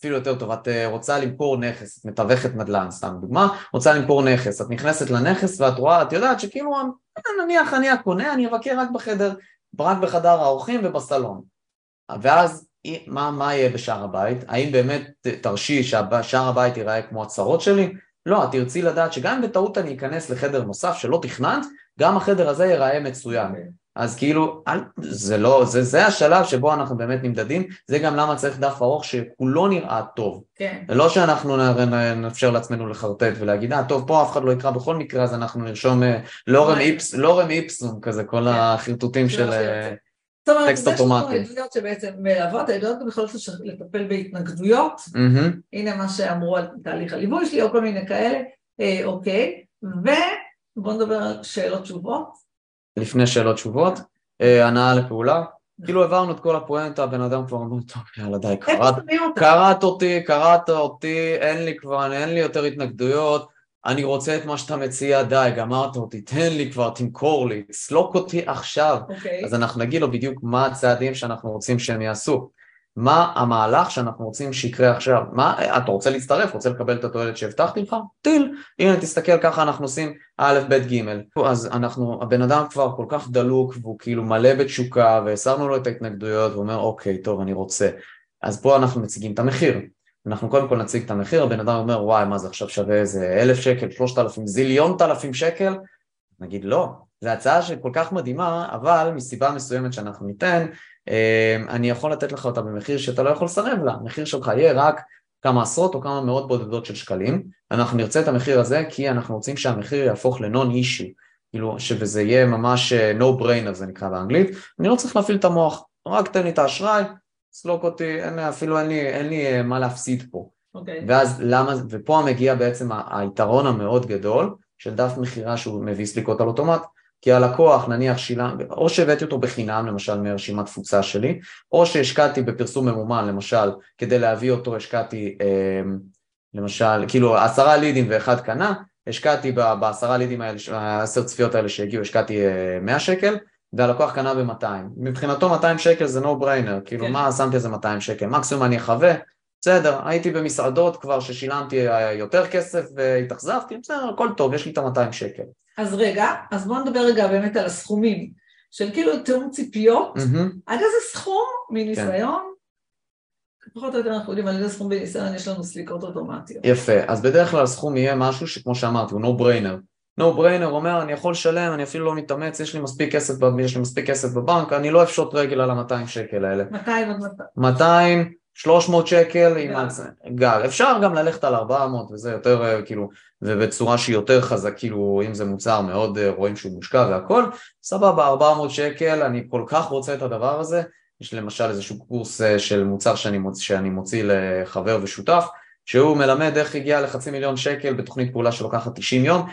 אפילו יותר טוב, את רוצה למכור נכס, את מתווכת מדלן, סתם דוגמה, רוצה למכור נכס, את נכנסת לנכס ואת רואה, את יודעת שכאילו, נניח אני הקונה, אני אבקר רק בחדר האורחים ובסלון. ואז מה יהיה בשער הבית? האם באמת תרשי ששער הבית ייראה כמו הצרות שלי? לא, את תרצי לדעת שגם בטעות אני אכנס לחדר נוסף שלא תכננת, גם החדר הזה ייראה מצוין. אז כאילו, זה השלב שבו אנחנו באמת נמדדים, זה גם למה צריך דף ארוך שכולו נראה טוב. כן. לא שאנחנו נאפשר לעצמנו לחרטט ולהגיד, טוב, פה אף אחד לא יקרא בכל מקרה, אז אנחנו נרשום לורם איפסום כזה, כל החרטוטים של טקסט אוטומטי. זאת אומרת, יש לנו עדויות שבעצם מלוות, העדויות גם יכולות לטפל בהתנגדויות, הנה מה שאמרו על תהליך הליווי שלי, או כל מיני כאלה, אוקיי, ובואו נדבר על שאלות תשובות. לפני שאלות תשובות, הנאה לפעולה, כאילו עברנו את כל הפואנטה, הבן אדם כבר אמר, טוב, יאללה די, קראת אותי, אין לי כבר, אין לי יותר התנגדויות, אני רוצה את מה שאתה מציע, די, גמרת אותי, תן לי כבר, תמכור לי, תסלוק אותי עכשיו. אז אנחנו נגיד לו בדיוק מה הצעדים שאנחנו רוצים שהם יעשו, מה המהלך שאנחנו רוצים שיקרה עכשיו, אתה רוצה להצטרף, רוצה לקבל את התועלת שהבטחתי לך? טיל, הנה תסתכל ככה אנחנו עושים א' ב' ג', אז הבן אדם כבר כל כך דלוק והוא כאילו מלא בתשוקה והסרנו לו את ההתנגדויות ואומר אוקיי טוב אני רוצה, אז פה אנחנו מציגים את המחיר, אנחנו קודם כל נציג את המחיר, הבן אדם אומר וואי מה זה עכשיו שווה איזה 1,000 שקל, 3,000, זיליון תלפים שקל, נגיד לא, זו הצעה שכל כך מדהימה אבל מסיבה מסוימת שאנחנו ניתן, אני יכול לתת לך אותה במחיר שאתה לא יכול לסרב לה, המחיר שלך יהיה רק כמה עשרות או כמה מאות בודדות של שקלים, אנחנו נרצה את המחיר הזה כי אנחנו רוצים שהמחיר יהפוך לנון אישי, כאילו שזה יהיה ממש no brainer זה נקרא באנגלית, אני לא צריך להפעיל את המוח, רק תן לי את האשראי, סלוק אותי, אפילו אין לי מה להפסיד פה, ופה מגיע בעצם היתרון המאוד גדול של דף מחירה שהוא מביא סליקות על אוטומט, כי הלקוח נניח שילם, או שהבאתי אותו בחינם למשל מרשימת תפוצה שלי, או שהשקעתי בפרסום ממומן למשל, כדי להביא אותו השקעתי למשל, כאילו 10 לידים ואחד קנה, השקעתי ב10 לידים האלה, 10 צפיות האלה שהגיעו, השקעתי 100 שקל, והלקוח קנה ב-200, מבחינתו 200 שקל זה no brainer, כאילו מה שמתי איזה 200 שקל, מקסימום אני חווה, בסדר, הייתי במסעדות כבר ששילמתי יותר כסף והתאכזבתי, בסדר, הכל טוב, יש לי את ה-200 שקל. אז רגע, אז בואו נדבר רגע באמת על הסכומים, של כאילו תאום ציפיות, עד איזה סכום מניסיון, פחות או יותר אנחנו יודעים, על איזה סכום בניסיון יש לנו סליקות אוטומטיות. יפה, אז בדרך כלל הסכום יהיה משהו שכמו שאמרתי, הוא no brainer. no brainer אומר, אני יכול לשלם, אני אפילו לא מתאמץ, יש לי מספיק כסף, יש לי מספיק כסף בבנק, אני לא אפשוט רגל על ה-200 שקל האלה. 200 עד 200. 300 שקל, גל. אפשר גם ללכת על 400, וזה יותר, כאילו, ובצורה שהיא יותר חזק, כאילו, אם זה מוצר מאוד, רואים שהוא מושקע והכל, סבבה, 400 שקל, אני כל כך רוצה את הדבר הזה. יש למשל איזשהו קורס של מוצר שאני מוציא לחבר ושותף, שהוא מלמד איך הגיע לחצי מיליון שקל בתוכנית פעולה שלוקחת 90 יום,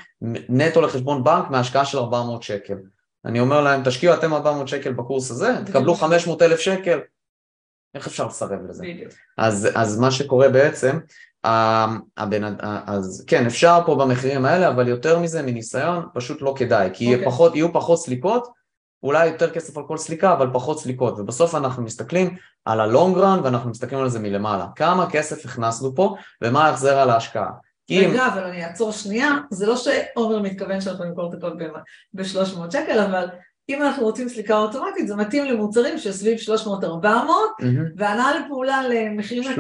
נטו לחשבון בנק מהשקעה של 400 שקל. אני אומר להם, תשקיעו אתם 400 שקל בקורס הזה, תקבלו 500,000 שקל. איך אפשר לסרב לזה? אז מה שקורה בעצם, אז כן, אפשר פה במחירים האלה, אבל יותר מזה, מניסיון, פשוט לא כדאי, כי יהיו פחות סליקות, אולי יותר כסף על כל סליקה, אבל פחות סליקות, ובסוף אנחנו מסתכלים על הלונג רן, ואנחנו מסתכלים על זה מלמעלה. כמה כסף הכנסנו פה, ומה ההחזר על ההשקעה? רגע, אבל אני אעצור שנייה, זה לא שעומר מתכוון שאנחנו נמכור את הכל ב-300 שקל, אבל... אם אנחנו רוצים סליקה אוטומטית, זה מתאים למוצרים שסביב 300-400, וענה לפעולה למחירים...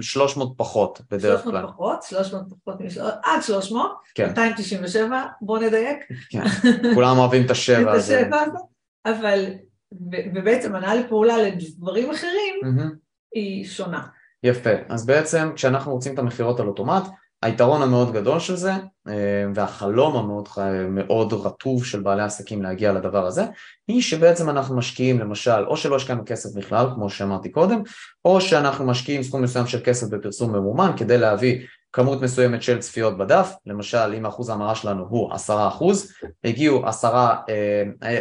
300 פחות בדרך כלל. 300 פחות, עד 300, 297, בוא נדייק. כולם אוהבים את השבע. את השבע הזאת, אבל ובעצם ענה לפעולה לדברים אחרים, היא שונה. יפה, אז בעצם כשאנחנו רוצים את המחירות על אוטומט, היתרון המאוד גדול של זה, והחלום המאוד מאוד רטוב של בעלי עסקים להגיע לדבר הזה, היא שבעצם אנחנו משקיעים למשל, או שלא השקענו כסף בכלל, כמו שאמרתי קודם, או שאנחנו משקיעים סכום מסוים של כסף בפרסום ממומן, כדי להביא כמות מסוימת של צפיות בדף, למשל אם אחוז המרה שלנו הוא 10%, הגיעו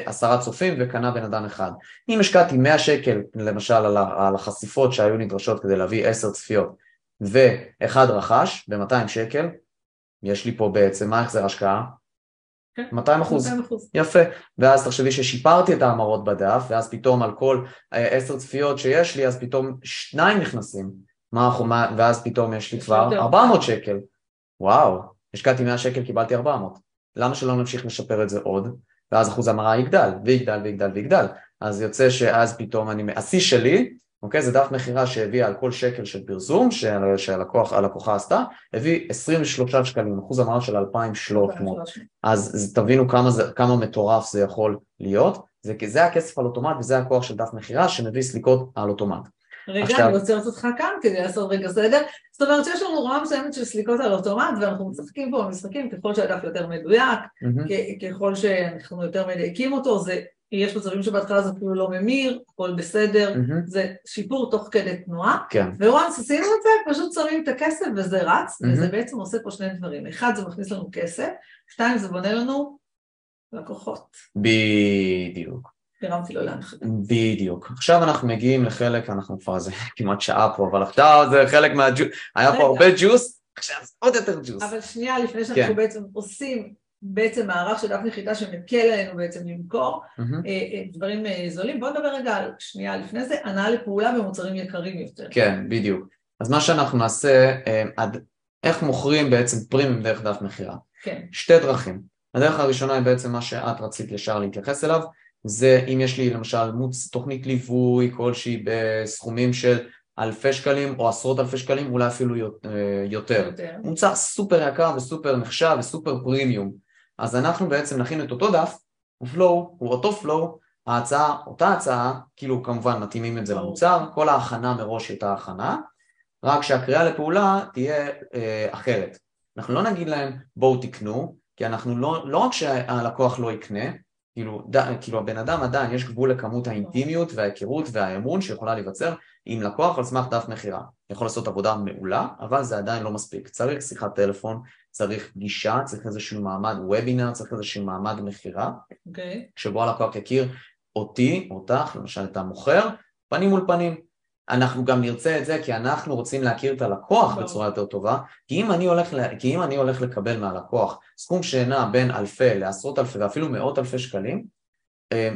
10 צופים וקנה בן אדם אחד. אם השקעתי 100 שקל למשל על החשיפות שהיו נדרשות כדי להביא 10 צפיות, ואחד רכש ב-200 שקל, יש לי פה בעצם, מה החזר השקעה? 200%. יפה. ואז תחשבי ששיפרתי את ההמרות בדף, ואז פתאום על כל 10 צפיות שיש לי, אז פתאום 2 נכנסים, ואז פתאום יש לי כבר 400 שקל. וואו, השקעתי 100 שקל, קיבלתי 400. למה שלא נמשיך לשפר את זה עוד? ואז אחוז המרה יגדל, ויגדל. אז יוצא שאז פתאום אני מעשי שלי, אוקיי, זה דף מחירה שהביא על כל שקל של פרסום, שהלקוחה עשתה, הביא 23 שקלים, אחוז המרה של 2,300. אז תבינו כמה מטורף זה יכול להיות, זה הכסף על אוטומט וזה הכוח של דף מחירה שמביא סליקות על אוטומט. רגע, אני רוצה אותך כאן כדי לעשות רגע סדר, זאת אומרת שיש לנו רמה מסוימת של סליקות על אוטומט, ואנחנו משחקים פה במשחקים, ככל שהדף יותר מדויק, ככל שאנחנו יותר מדייקים אותו, זה... יש מצבים שבהתחלה זה אפילו לא ממיר, הכל בסדר, זה שיפור תוך כדי תנועה, וואנס עשינו את זה, פשוט שמים את הכסף וזה רץ, וזה בעצם עושה פה שני דברים, אחד זה מכניס לנו כסף, שתיים זה בונה לנו לקוחות. בדיוק. הרמתי לו להנחת. בדיוק. עכשיו אנחנו מגיעים לחלק, אנחנו כבר זה כמעט שעה פה, אבל עכשיו זה חלק מהג'וס, היה פה הרבה ג'וס, עכשיו זה עוד יותר ג'וס. אבל שנייה לפני שאנחנו בעצם עושים, בעצם מערך של דף נחיתה שמקל עלינו בעצם למכור דברים זולים. בואו נדבר רגע על שנייה לפני זה, הנעה לפעולה במוצרים יקרים יותר. כן, בדיוק. אז מה שאנחנו נעשה, איך מוכרים בעצם פרימים דרך דף מחירה? כן. שתי דרכים. הדרך הראשונה היא בעצם מה שאת רצית ישר להתייחס אליו, זה אם יש לי למשל תוכנית ליווי כלשהי בסכומים של אלפי שקלים או עשרות אלפי שקלים, אולי אפילו יותר. מוצר סופר יקר וסופר נחשב וסופר פרימיום. אז אנחנו בעצם נכין את אותו דף, ופלואו הוא אותו פלואו, ההצעה, אותה הצעה, כאילו כמובן מתאימים את זה למוצר, כל ההכנה מראש היא אותה הכנה, רק שהקריאה לפעולה תהיה אחרת. אנחנו לא נגיד להם בואו תקנו, כי אנחנו לא רק שהלקוח לא יקנה, כאילו הבן אדם עדיין יש גבול לכמות האינטימיות וההיכרות והאמון שיכולה להיווצר עם לקוח על סמך דף מחירה. יכול לעשות עבודה מעולה, אבל זה עדיין לא מספיק. צריך שיחת טלפון, צריך גישה, צריך איזשהו מעמד וובינר, צריך איזשהו מעמד מחירה, שבו הלקוח יכיר אותי, אותך, למשל את המוכר, פנים מול פנים. אנחנו גם נרצה את זה כי אנחנו רוצים להכיר את הלקוח בצורה יותר טובה, כי אם אני הולך לקבל מהלקוח סכום שנע בין אלפי לעשרות אלפי ואפילו מאות אלפי שקלים,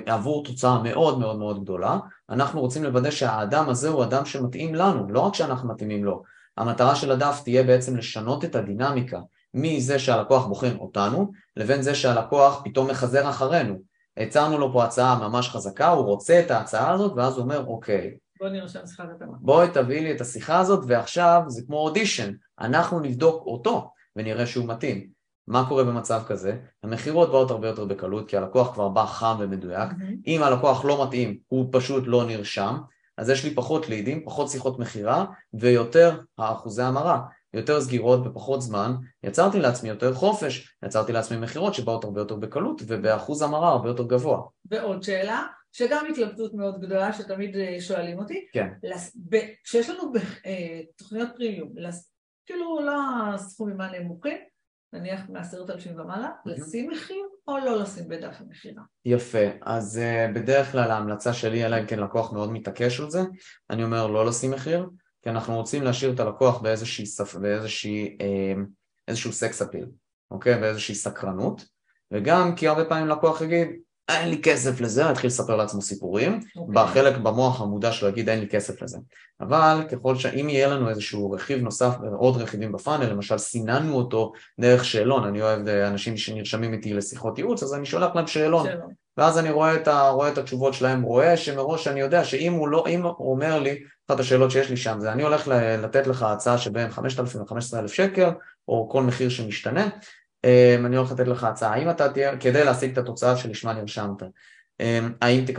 עבור תוצאה מאוד מאוד מאוד גדולה, אנחנו רוצים לוודא שהאדם הזה הוא אדם שמתאים לנו, לא רק שאנחנו מתאימים לו. המטרה של הדף תהיה בעצם לשנות את הדינמיקה, מזה שהלקוח בוחן אותנו, לבין זה שהלקוח פתאום מחזר אחרינו. הצענו לו פה הצעה ממש חזקה, הוא רוצה את ההצעה הזאת, ואז הוא אומר, אוקיי, בוא נרשם שיחת התאמה. בואי תביא לי את השיחה הזאת, ועכשיו זה כמו אודישן, אנחנו נבדוק אותו, ונראה שהוא מתאים. מה קורה במצב כזה? המחירות באות הרבה יותר בקלות, כי הלקוח כבר בא חם ומדויק, אם הלקוח לא מתאים, הוא פשוט לא נרשם, אז יש לי פחות לידים, פחות שיחות מחירה, ויותר האחוזי המרה, יותר סגירות בפחות זמן, יצרתי לעצמי יותר חופש, יצרתי לעצמי מחירות שבאות הרבה יותר בקלות, ובאחוז המרה הרבה יותר גבוה. ועוד שאלה, שגם התלבטות מאוד גדולה, שתמיד שואלים אותי, כן. שיש לנו תוכניות פרימיום, כאילו לסכומים הנמוכים, נניח מ-10,000 ומעלה, לשים מחיר או לא לשים בדף המחירה. יפה, אז בדרך כלל ההמלצה שלי, אלא אם כן לקוח מאוד מתעקש על זה, אני אומר לא לשים מחיר, כי אנחנו רוצים להשאיר את הלקוח באיזשהו סקס אפיל, אוקיי? באיזושהי סקרנות, וגם כי הרבה פעמים לקוח יגיד, אין לי כסף לזה, התחיל לספר לעצמו סיפורים, בחלק במוח המודע שלו יגיד, אין לי כסף לזה. אבל ככל שאם יהיה לנו איזשהו רכיב נוסף, עוד רכיבים בפאנל, למשל סיננו אותו דרך שאלון, אני אוהב אנשים שנרשמים איתי לשיחות ייעוץ, אז אני שולח להם שאלון, ואז אני רואה את התשובות שלהם, רואה שמראש אני יודע שאם הוא אומר לי, אחת השאלות שיש לי שם זה, אני הולך לתת לך הצעה שבין 5,000 ל-15,000 שקל, או כל מחיר שמשתנה, אני הולך לתת לך הצעה, האם אתה תהיה, כדי להשיג את התוצאה שלשמה נרשמת, האם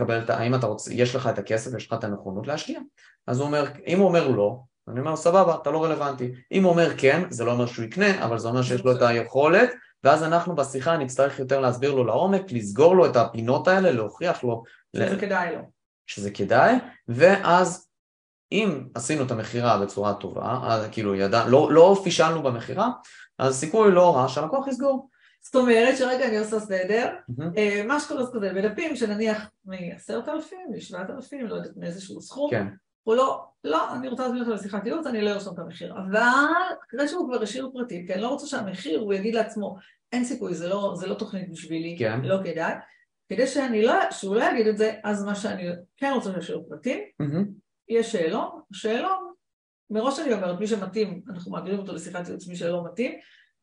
אתה רוצה, יש לך את הכסף, יש לך את הנכונות להשקיע? אז הוא אומר, אם הוא אומר לא, אני אומר, סבבה, אתה לא רלוונטי. אם הוא אומר כן, זה לא אומר שהוא יקנה, אבל זה אומר שיש לו את היכולת, ואז אנחנו בשיחה נצטרך יותר להסביר לו לעומק, לסגור לו את הפינות האלה, להוכיח לו שזה כדאי לו. שזה כדאי, ואז אם עשינו את המחירה בצורה טובה, אז כאילו לא פישלנו במחירה, אז סיכוי לא רע שהלקוח יסגור. זאת אומרת שרגע אני עושה סדר, מה שקורה זה כזה, בדפים שנניח מ-10,000, מ-7,000, לא יודעת מאיזשהו סכום, הוא לא, אני רוצה להזמין אותו לשיחת ייעוץ, אני לא ארשום את המחיר, אבל כדי שהוא כבר השאיר פרטים, כי אני לא רוצה שהמחיר, הוא יגיד לעצמו, אין סיכוי, זה לא תוכנית בשבילי, לא כדאי, כדי שהוא לא יגיד את זה, אז מה שאני כן רוצה להשאיר פרטים, יש שאלון, מראש אני אומרת, מי שמתאים, אנחנו מעבירים אותו לשיחת ייעוץ, מי שלא מתאים,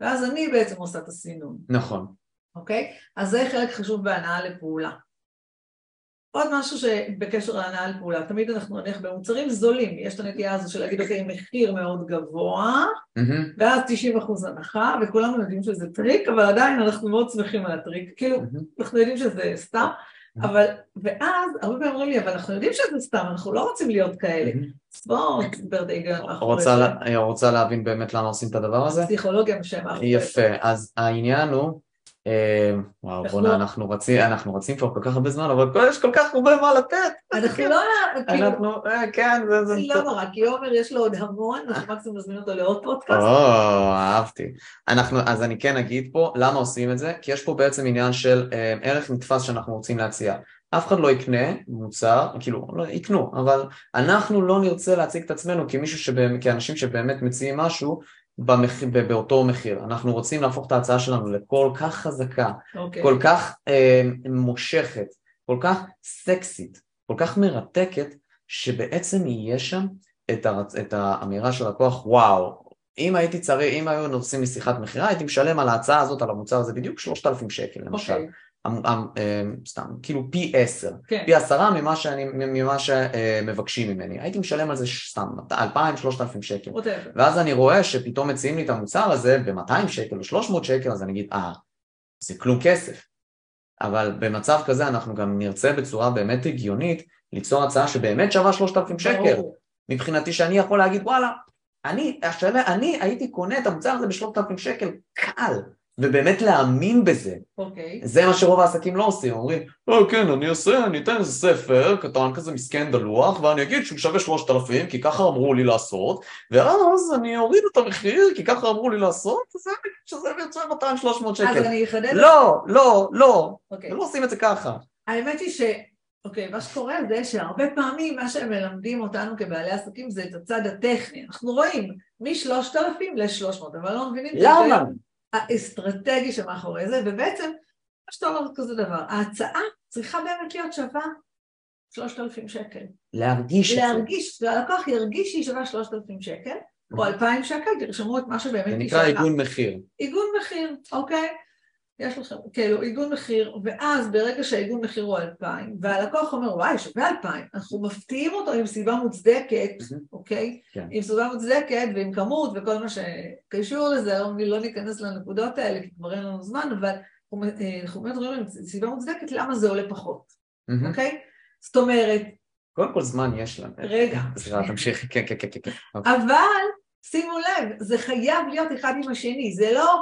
ואז אני בעצם עושה את הסינון. נכון. אוקיי? אז זה חלק חשוב בהנאה לפעולה. עוד משהו שבקשר להנאה לפעולה, תמיד אנחנו נניח במוצרים זולים, יש את הנטייה הזו של להגיד אוקיי, מחיר מאוד גבוה, ואז 90% הנחה, וכולנו יודעים שזה טריק, אבל עדיין אנחנו מאוד שמחים על הטריק, כאילו, אנחנו יודעים שזה סתם, אבל, ואז, הרבה פעמים אומרים לי, אבל אנחנו יודעים שזה סתם, אנחנו לא רוצים להיות כאלה. בואו, תסבר די גם. רוצה להבין באמת למה עושים את הדבר הזה? פסיכולוגיה משם. יפה, אז העניין הוא, וואו, בונה, אנחנו רצים פה כל כך הרבה זמן, אבל יש כל כך הרבה מה לתת. אנחנו לא... אנחנו, כן, זה... לא נורא, כי עומר יש לו עוד המון, אנחנו מקסימום נזמין אותו לעוד פודקאסט. או, אהבתי. אז אני כן אגיד פה, למה עושים את זה? כי יש פה בעצם עניין של ערך נתפס שאנחנו רוצים להציע. אף אחד לא יקנה מוצר, כאילו, לא יקנו, אבל אנחנו לא נרצה להציג את עצמנו כאנשים שבאמת מציעים משהו, באותו מחיר. אנחנו רוצים להפוך את ההצעה שלנו לכל כך חזקה, כל כך מושכת, כל כך סקסית, כל כך מרתקת, שבעצם יהיה שם את האמירה של לקוח, וואו, אם היו נוסעים לשיחת מחירה, הייתי משלם על ההצעה הזאת, על המוצר הזה בדיוק 3,000 שקל, למשל. סתם, כאילו פי 10 ממה שמבקשים ממני, הייתי משלם על זה סתם 2,000-3,000 שקל, ואז אני רואה שפתאום מציעים לי את המוצר הזה ב-200 שקל או 300 שקל, אז אני אגיד, זה כלום כסף. אבל במצב כזה אנחנו גם נרצה בצורה באמת הגיונית ליצור הצעה שבאמת שווה 3,000 שקל, מבחינתי שאני יכול להגיד, וואלה, אני הייתי קונה את המוצר הזה ב-3,000 שקל, קל. ובאמת להאמין בזה. זה מה שרוב העסקים לא עושים, אומרים, כן, אני אתן איזה ספר קטן כזה מסכן דלוח, ואני אגיד שהוא שווה 3,000, כי ככה אמרו לי לעשות, ואז אני אוריד את המחיר, כי ככה אמרו לי לעשות, שזה יוצא 200-300 שקל. אז אני אחדד... לא, הם לא עושים את זה ככה. האמת היא מה שקורה זה שהרבה פעמים מה שהם מלמדים אותנו כבעלי עסקים זה את הצד הטכני. אנחנו רואים מ-3,000 ל-300, אבל לא מבינים... למה? האסטרטגי שמאחורי זה, ובעצם, מה שאתה אומר כזה דבר, ההצעה צריכה באמת להיות שווה 3,000 שקל. להרגיש, והלקוח ירגיש שהיא שווה 3,000 שקל, או 2,000 שקל, תרשמו את מה שבאמת היא שווה. זה נקרא עיגון מחיר. עיגון מחיר, אוקיי? יש לכם, כאילו, עיגון מחיר, ואז ברגע שהעיגון מחיר הוא 2,000, והלקוח אומר, וואי, שווה 2,000, אנחנו מפתיעים אותו עם סיבה מוצדקת, אוקיי? עם סיבה מוצדקת ועם כמות וכל מה שקשור לזה, לא ניכנס לנקודות האלה, כי כבר אין לנו זמן, אבל אנחנו מדברים עם סיבה מוצדקת, למה זה עולה פחות, אוקיי? זאת אומרת... קודם כל זמן יש לנו. רגע. תמשיכי, כן, כן, כן. אבל, שימו לב, זה חייב להיות אחד עם השני, זה לא...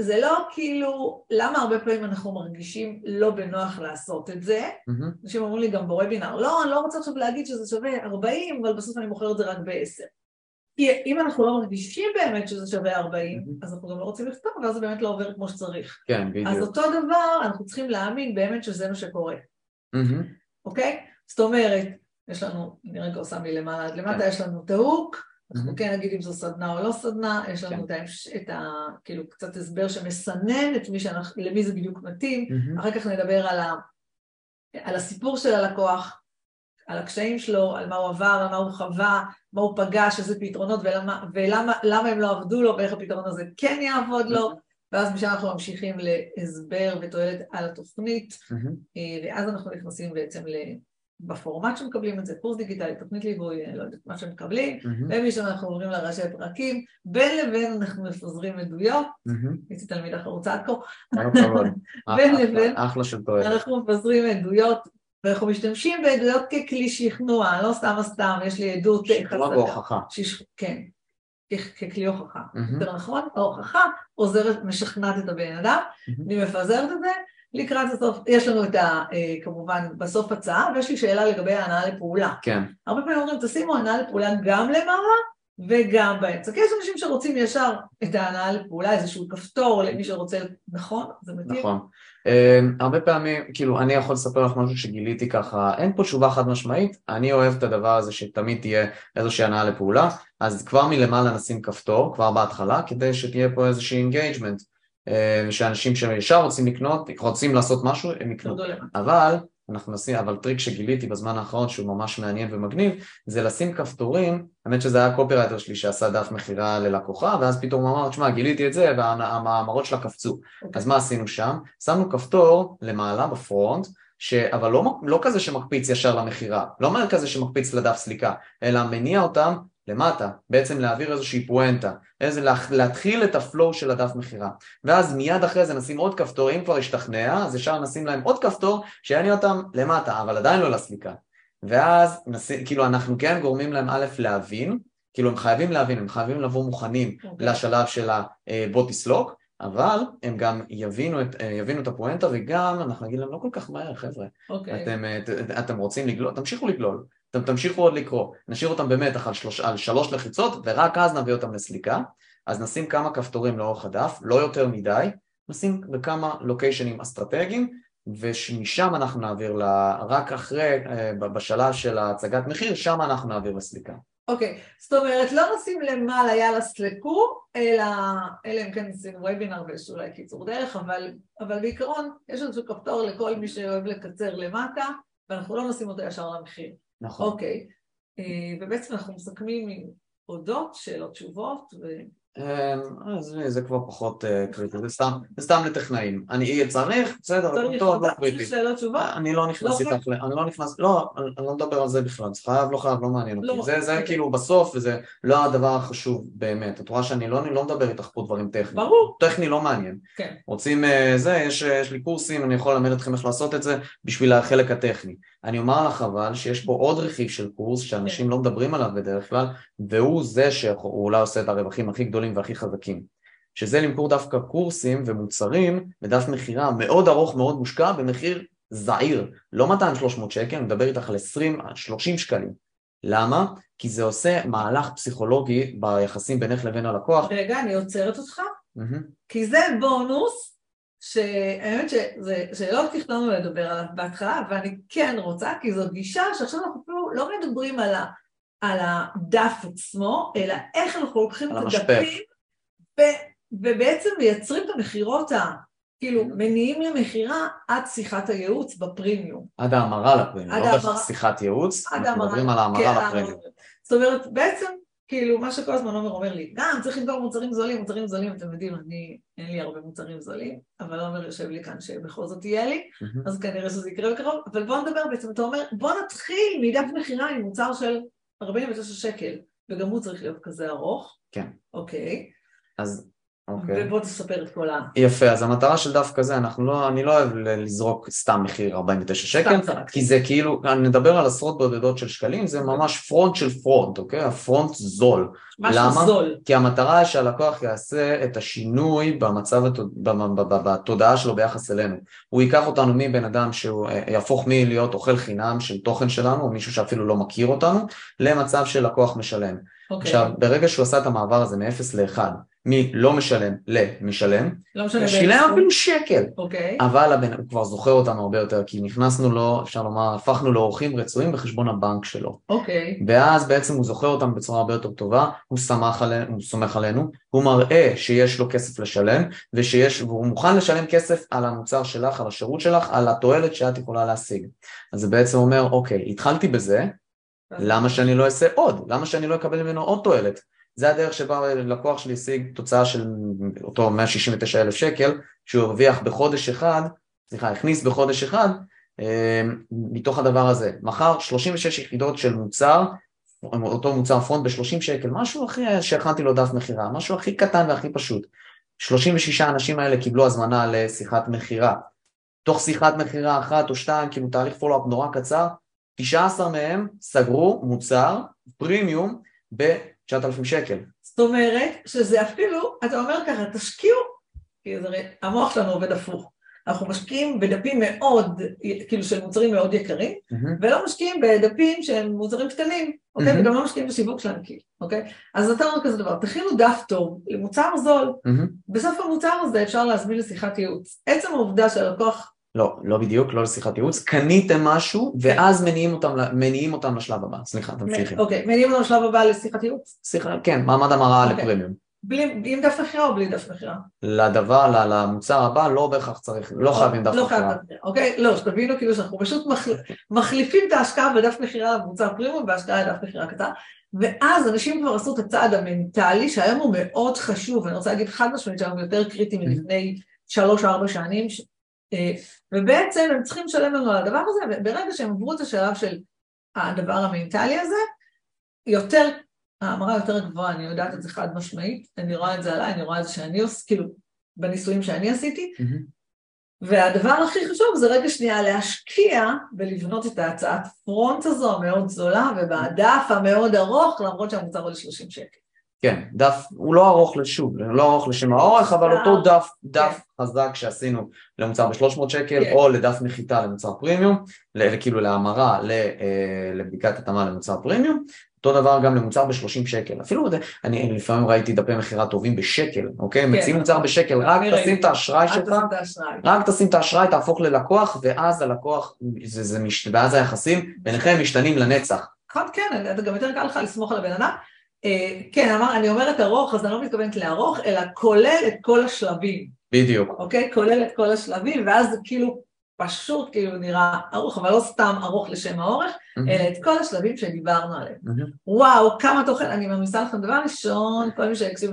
זה לא כאילו, למה הרבה פעמים אנחנו מרגישים לא בנוח לעשות את זה? אנשים אמרו לי גם בורא בינאר, לא, אני לא רוצה עכשיו להגיד שזה שווה 40, אבל בסוף אני מוכר את זה רק ב-10. כי אם אנחנו לא מרגישים באמת שזה שווה 40, אז אנחנו גם לא רוצים לכתוב, ואז זה באמת לא עובר כמו שצריך. כן, בדיוק. אז אותו דבר, אנחנו צריכים להאמין באמת שזה מה שקורה. אוקיי? זאת אומרת, יש לנו, אני רגע עושה מלמעלה עד למטה, יש לנו תהוק, אנחנו כן נגיד אם זו סדנה או לא סדנה, יש לנו את ה... כאילו קצת הסבר שמסנן את מי שאנחנו... למי זה בדיוק מתאים, אחר כך נדבר על הסיפור של הלקוח, על הקשיים שלו, על מה הוא עבר, על מה הוא חווה, מה הוא פגש, איזה פתרונות, ולמה הם לא עבדו לו, ואיך הפתרון הזה כן יעבוד לו, ואז משם אנחנו ממשיכים להסבר ותועלת על התוכנית, ואז אנחנו נכנסים בעצם ל... בפורמט שמקבלים את זה, קורס דיגיטלי, תוכנית ליווי, לא יודעת מה שמקבלים, ומשם אנחנו עוברים לראשי הפרקים, בין לבין אנחנו מפזרים עדויות, הייתי תלמיד החרוצה עד כה, בין לבין אנחנו מפזרים עדויות, ואנחנו משתמשים בעדויות ככלי שכנוע, לא סתם, יש לי עדות שכנוע והוכחה. כן, ככלי הוכחה, יותר נכון, ההוכחה עוזרת, משכנעת את הבן אדם, אני מפזרת את זה, לקראת הסוף, יש לנו את ה, כמובן, בסוף הצעה, ויש לי שאלה לגבי ההנאה לפעולה. כן. הרבה פעמים אומרים, תשימו הנאה לפעולה גם למעלה וגם באמצע. כי יש אנשים שרוצים ישר את ההנאה לפעולה, איזשהו כפתור למי שרוצה, נכון? זה מתאים? נכון. הרבה פעמים, כאילו, אני יכול לספר לך משהו שגיליתי ככה, אין פה תשובה חד משמעית, אני אוהב את הדבר הזה שתמיד תהיה איזושהי הנאה לפעולה, אז כבר מלמעלה נשים כפתור, כבר בהתחלה, כדי שתהיה פה איזושהי engagement. שאנשים שישר רוצים לקנות, רוצים לעשות משהו, הם יקנו. אבל, אנחנו נשים, אבל טריק שגיליתי בזמן האחרון שהוא ממש מעניין ומגניב, זה לשים כפתורים, האמת שזה היה קופירייטר שלי שעשה דף מחירה ללקוחה, ואז פתאום אמר, תשמע, גיליתי את זה, והמאמרות שלה קפצו. אז מה עשינו שם? שמנו כפתור למעלה בפרונט, אבל לא כזה שמקפיץ ישר למחירה, לא אומר כזה שמקפיץ לדף סליקה, אלא מניע אותם למטה, בעצם להעביר איזושהי פואנטה, להתחיל את הפלואו של הדף מחירה, ואז מיד אחרי זה נשים עוד כפתור, אם כבר השתכנע, אז ישר נשים להם עוד כפתור, שיעני אותם למטה, אבל עדיין לא לסליקה, ואז כאילו אנחנו כן גורמים להם א' להבין, כאילו הם חייבים להבין, הם חייבים לבוא מוכנים לשלב של בוא תסלוק, אבל הם גם יבינו את הפואנטה, וגם אנחנו נגיד להם לא כל כך מהר חבר'ה, אתם רוצים לגלול, תמשיכו לגלול, אתם תמשיכו עוד לקרוא, נשאיר אותם במתח על 3 לחיצות, ורק אז נביא אותם לסליקה, אז נשים כמה כפתורים לאורך הדף, לא יותר מדי, נשים בכמה לוקיישנים אסטרטגיים, ומשם אנחנו נעביר רק אחרי, בשלב של הצגת מחיר, שם אנחנו נעביר לסליקה. אוקיי, זאת אומרת, לא נשים למעלה, יאללה סלקו, אלא אם כן נשים וובינר ואולי קיצור דרך, אבל בעיקרון, יש איזשהו כפתור לכל מי שאוהב לקצר למטה, ואנחנו לא נשים אותו ישר למחיר. נכון. אוקיי, ובעצם אנחנו מסכמים עם אודות, שאלות, תשובות, זה כבר פחות קריטי, זה סתם לטכנאים, אני אהיה צריך, בסדר, טוב, לא קריטי, אני לא נכנס איתך, אני לא מדבר על זה בכלל, זה חייב, לא חייב, לא מעניין אותי, זה כאילו בסוף, וזה לא הדבר החשוב באמת, את רואה שאני לא מדבר איתך פה דברים טכניים, טכני לא מעניין, רוצים זה, יש לי קורסים, אני יכול ללמד אתכם איך לעשות את זה, בשביל החלק הטכני, אני אומר לך אבל שיש פה עוד רכיב של קורס שאנשים לא מדברים עליו בדרך כלל, והוא זה שהוא אולי עושה את הרווחים הכי גדולים והכי חזקים, שזה למכור דווקא קורסים ומוצרים בדף מחירה מאוד ארוך, מאוד מושקע, במחיר זעיר, לא 200-300 שקל, אני מדבר איתך על 20-30 שקלים. למה? כי זה עושה מהלך פסיכולוגי ביחסים בינך לבין הלקוח. רגע, אני עוצרת אותך, כי זה בונוס, שהאמת שזה שלא תכננו לדבר עליו בהתחלה, ואני כן רוצה, כי זו גישה שעכשיו אנחנו אפילו לא מדברים על הדף עצמו, אלא איך אנחנו לוקחים את הדפים, ובעצם מייצרים את המחירות, כאילו מניעים למחירה עד שיחת הייעוץ בפרימיום. עד ההמרה לפרימיום, לא בשיחת ייעוץ, אנחנו מדברים על ההמרה לפרימיום. זאת אומרת, בעצם כאילו, מה שכל הזמן עומר אומר לי, גם צריך למכור מוצרים זולים, מוצרים זולים, אתם יודעים, אין לי הרבה מוצרים זולים, אבל עומר יושב לי כאן שבכל זאת יהיה לי, אז כנראה שזה יקרה בקרוב, אבל בוא נדבר בעצם, אתה אומר, בוא נתחיל מדף מחירה עם מוצר של 49 שקל, וגם הוא צריך להיות כזה ארוך. כן. אוקיי. אז, אוקיי. ובוא תספר את כל ה... יפה, אז המטרה של דף כזה, אני לא אוהב לזרוק סתם מחיר 49 שקל, כי זה כאילו, אני מדבר על עשרות בודדות של שקלים, זה ממש פרונט של פרונט, אוקיי? הפרונט זול. למה? כי המטרה שהלקוח יעשה את השינוי במצב, בתודעה שלו ביחס אלינו. הוא ייקח אותנו מבן אדם שהוא יהפוך מלהיות אוכל חינם של תוכן שלנו, או מישהו שאפילו לא מכיר אותנו, למצב של לקוח משלם. עכשיו, ברגע שהוא עשה את המעבר הזה מ-0 ל-1, מי לא משלם למשלם, שילם אפילו שקל, אבל הוא כבר זוכר אותנו הרבה יותר, כי נכנסנו לו, אפשר לומר, הפכנו לאורחים רצויים בחשבון הבנק שלו, ואז בעצם הוא זוכר אותם בצורה הרבה יותר טובה, הוא סומך עלינו, הוא מראה שיש לו כסף לשלם, והוא מוכן לשלם כסף על המוצר שלך, על השירות שלך, על התועלת שאת יכולה להשיג. אז זה בעצם אומר, אוקיי, התחלתי בזה, למה שאני לא אעשה עוד? למה שאני לא אקבל ממנו עוד תועלת? זה הדרך שבה לקוח שלי השיג תוצאה של אותו 169,000 שקל, שהוא הרוויח בחודש אחד, הכניס בחודש אחד, מתוך הדבר הזה. מחר 36 יחידות של מוצר, אותו מוצר פרונט ב-30 שקל, משהו הכי שהכנתי לו דף מחירה, משהו הכי קטן והכי פשוט. 36 האנשים האלה קיבלו הזמנה לשיחת מחירה. תוך שיחת מחירה אחת או שתיים, כאילו תהליך פולו-אפ נורא קצר, 19 מהם סגרו מוצר פרימיום ב-9,000 שקל. זאת אומרת שזה אפילו, אתה אומר ככה, תשקיעו, כי המוח שלנו עובד הפוך. אנחנו משקיעים בדפים מאוד, כאילו של מוצרים מאוד יקרים, ולא משקיעים בדפים שהם מוצרים קטנים, אוקיי? וגם לא משקיעים בשיווק שלנו, אוקיי? אז אתה אומר כזה דבר, תכינו דף טוב למוצר זול, בסוף המוצר הזה אפשר להזמין לשיחת ייעוץ. עצם העובדה שהלקוח לא, לא בדיוק, לא לשיחת ייעוץ, קניתם משהו, ואז מניעים אותם לשלב הבא, סליחה, תמשיכי. אוקיי, מניעים אותם לשלב הבא לשיחת ייעוץ? שיחה, כן, מעמד המראה לפרמיום. עם דף מחירה או בלי דף מחירה? לדבר, למוצר הבא, לא בהכרח צריך, לא חייבים דף מחירה. אוקיי, לא, שתבינו כאילו שאנחנו פשוט מחליפים את ההשקעה בדף מחירה למוצר פרמיום, וההשקעה לדף מחירה קטן, ואז אנשים כבר עשו את הצעד המנטלי, שהיום הוא מאוד חשוב, אני רוצה להגיד חד משמעית שהיום יותר קריטי מלפני 3-4 שנים, ובעצם הם צריכים לשלם לנו על הדבר הזה, וברגע שהם עברו את השלב של הדבר המנטלי הזה, יותר, ההמרה יותר גבוהה, אני יודעת את זה חד משמעית, אני רואה את זה עליי, אני רואה את זה שאני עושה, כאילו, בניסויים שאני עשיתי, והדבר הכי חשוב זה רגע שנייה להשקיע, ולבנות את ההצעת פרונט הזו, המאוד זולה, ובעדף המאוד ארוך, למרות שהמוצר הוא ל-30 שקל. כן, דף, הוא לא ארוך לשוב, לא ארוך לשם האורך, אבל אותו דף חזק שעשינו למוצר ב-300 שקל, או לדף נחיתה למוצר פרימיום, כאילו להמרה לבדיקת התאמה למוצר פרימיום, אותו דבר גם למוצר ב-30 שקל, אפילו אני לפעמים ראיתי דפי מחירה טובים בשקל, אוקיי? מציעים מוצר בשקל, רק תשים את האשראי שלך, רק תשים את האשראי, תהפוך ללקוח, ואז הלקוח, ואז היחסים, ביניכם משתנים לנצח. כן, אתה גם יותר קל לך לסמוך על הבן אדם, כן, אני אומרת ארוך, אז אני לא מתכוונת לארוך, אלא כולל את כל השלבים. בדיוק. אוקיי? כולל את כל השלבים, ואז זה כאילו פשוט כאילו נראה ארוך, אבל לא סתם ארוך לשם האורך, אלא את כל השלבים שדיברנו עליהם. וואו, כמה תוכן, אני ממליצה לכם דבר ראשון, כל מי שמקשיב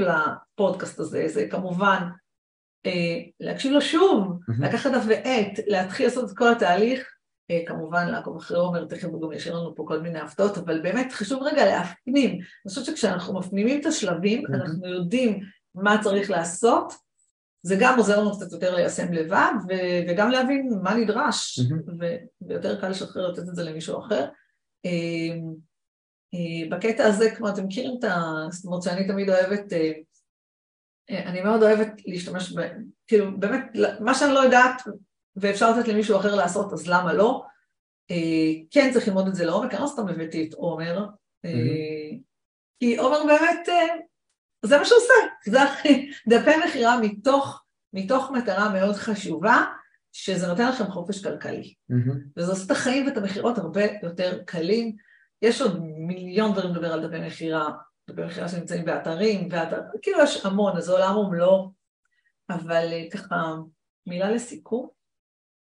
לפודקאסט הזה, זה כמובן להקשיב לו שוב, לקחת דף ועט, להתחיל לעשות את כל התהליך, כמובן לעקוב אחרי עומר, תכף גם יש לנו פה כל מיני הפתעות, אבל באמת חשוב רגע להפנים, אני חושבת שכשאנחנו מפנימים את השלבים, אנחנו יודעים מה צריך לעשות, זה גם עוזר לנו קצת יותר ליישם לבד, וגם להבין מה נדרש, ויותר קל לשחרר לתת את זה למישהו אחר. בקטע הזה, כמו אתם מכירים את הסתמות שאני תמיד אוהבת, אני מאוד אוהבת להשתמש, כאילו באמת, מה שאני לא יודעת, ואפשר לתת למישהו אחר לעשות, אז למה לא? כן צריך ללמוד את זה לעומק, אני לא סתם הבאתי את עומר, כי עומר באמת, זה מה שהוא עושה, זה דפי מחירה מתוך מטרה מאוד חשובה, שזה נותן לכם חופש כלכלי, וזה עושה את החיים ואת המחירות הרבה יותר קלים, יש עוד מיליון דברים לדבר על דפי מחירה שנמצאים באתרים, כאילו יש המון, אז עולם ומלא, אבל ככה,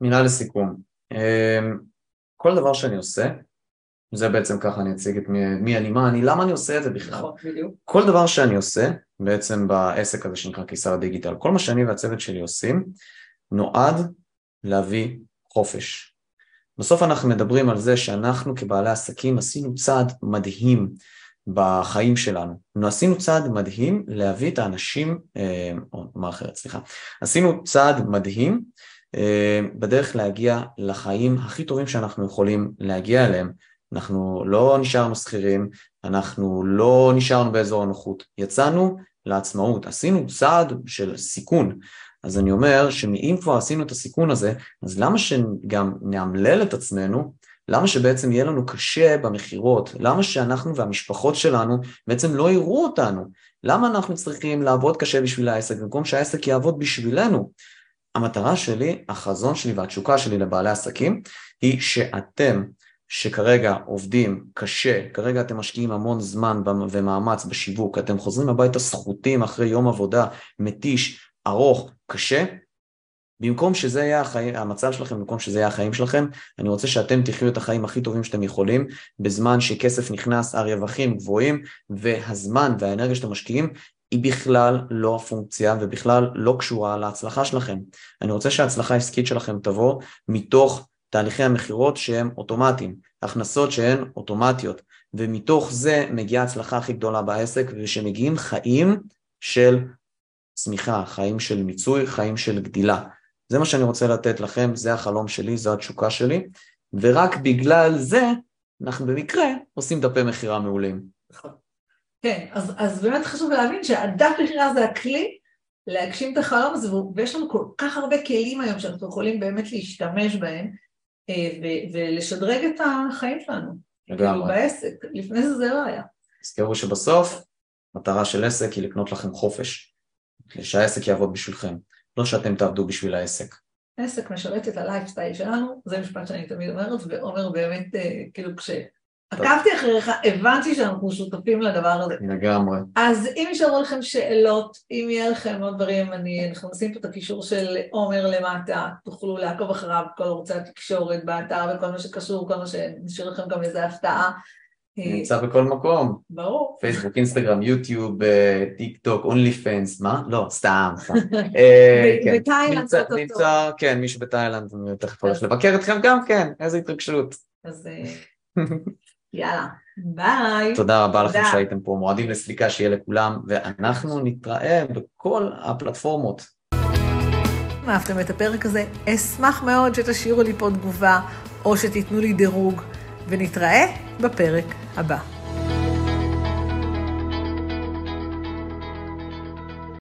מילה לסיכום. כל דבר שאני עושה, זה בעצם ככה אני אציג את מי אני, מה אני, למה אני עושה את זה בכלל. כל דבר שאני עושה, בעצם בעסק הזה שנקרא קיסר דיגיטל, כל מה שאני והצוות שלי עושים, נועד להביא חופש. בסוף אנחנו מדברים על זה שאנחנו כבעלי עסקים עשינו צעד מדהים בחיים שלנו. עשינו צעד מדהים להביא את האנשים, עשינו צעד מדהים בדרך להגיע לחיים הכי טובים שאנחנו יכולים להגיע אליהם. אנחנו לא נשארנו שכירים, אנחנו לא נשארנו באזור הנוחות, יצאנו לעצמאות, עשינו צעד של סיכון. אז אני אומר שאם כבר עשינו את הסיכון הזה, אז למה שגם נעמלל את עצמנו, למה שבעצם יהיה לנו קשה במחירות, למה שאנחנו והמשפחות שלנו בעצם לא יראו אותנו, למה אנחנו צריכים לעבוד קשה בשביל העסק, במקום שהעסק יעבוד בשבילנו. המטרה שלי, החזון שלי והתשוקה שלי לבעלי עסקים, היא שאתם, שכרגע עובדים קשה, כרגע אתם משקיעים המון זמן ומאמץ בשיווק, אתם חוזרים הביתה סחוטים אחרי יום עבודה, מתיש, ארוך, קשה, במקום שזה יהיה המצב שלכם, במקום שזה יהיה החיים שלכם, אני רוצה שאתם תחיו את החיים הכי טובים שאתם יכולים, בזמן שכסף נכנס, הרווחים גבוהים, והזמן והאנרגיה שאתם משקיעים, היא בכלל לא הפונקציה, ובכלל לא קשורה להצלחה שלכם. אני רוצה שההצלחה העסקית שלכם תבוא מתוך תהליכי המחירות שהם אוטומטיים, הכנסות שהן אוטומטיות, ומתוך זה מגיעה הצלחה הכי גדולה בעסק, ושמגיעים חיים של צמיחה, חיים של מיצוי, חיים של גדילה. זה מה שאני רוצה לתת לכם, זה החלום שלי, זו התשוקה שלי, ורק בגלל זה אנחנו במקרה עושים דפי מחירה מעולים. כן, אז באמת חשוב להבין שהדף מחירה זה הכלי להגשים את החלום הזה, ויש לנו כל כך הרבה כלים היום שאנחנו יכולים באמת להשתמש בהם, ולשדרג את החיים שלנו. לגמרי. בעסק, לפני זה לא היה. תזכרו שבסוף, מטרה של עסק היא לקנות לכם חופש, שהעסק יעבוד בשבילכם, לא שאתם תעבדו בשביל העסק. העסק משרת את הלייפסטייל שלנו, זה משפט שאני תמיד אומרת, ועומר באמת, כאילו כשעקבתי אחריך, הבנתי שאנחנו שותפים לדבר הזה. לגמרי. אז אם ישארו לכם שאלות, אם יהיה לכם עוד דברים, אנחנו נשים פה את הקישור של עומר למטה, תוכלו לעקוב אחריו, כל ערוצי התקשורת, באתר וכל מה שקשור, כל מה שנשאיר לכם גם איזה הפתעה, נמצא בכל מקום, ברור. פייסבוק, אינסטגרם, יוטיוב, טיק טוק, אונלי פנס, מה? לא, סתם. בתאילנד זאת אותו. כן, מישהו בתאילנד, אני תכף הולך לבקר אתכם גם, כן, איזו התרגשות. אז יאללה, ביי. תודה רבה לכם שהייתם פה, מועדים לסליקה שיהיה לכולם, ואנחנו נתראה בכל הפלטפורמות. אם אהבתם את הפרק הזה, אשמח מאוד שתשאירו לי פה תגובה, או שתיתנו לי דירוג. ונתראה בפרק הבא.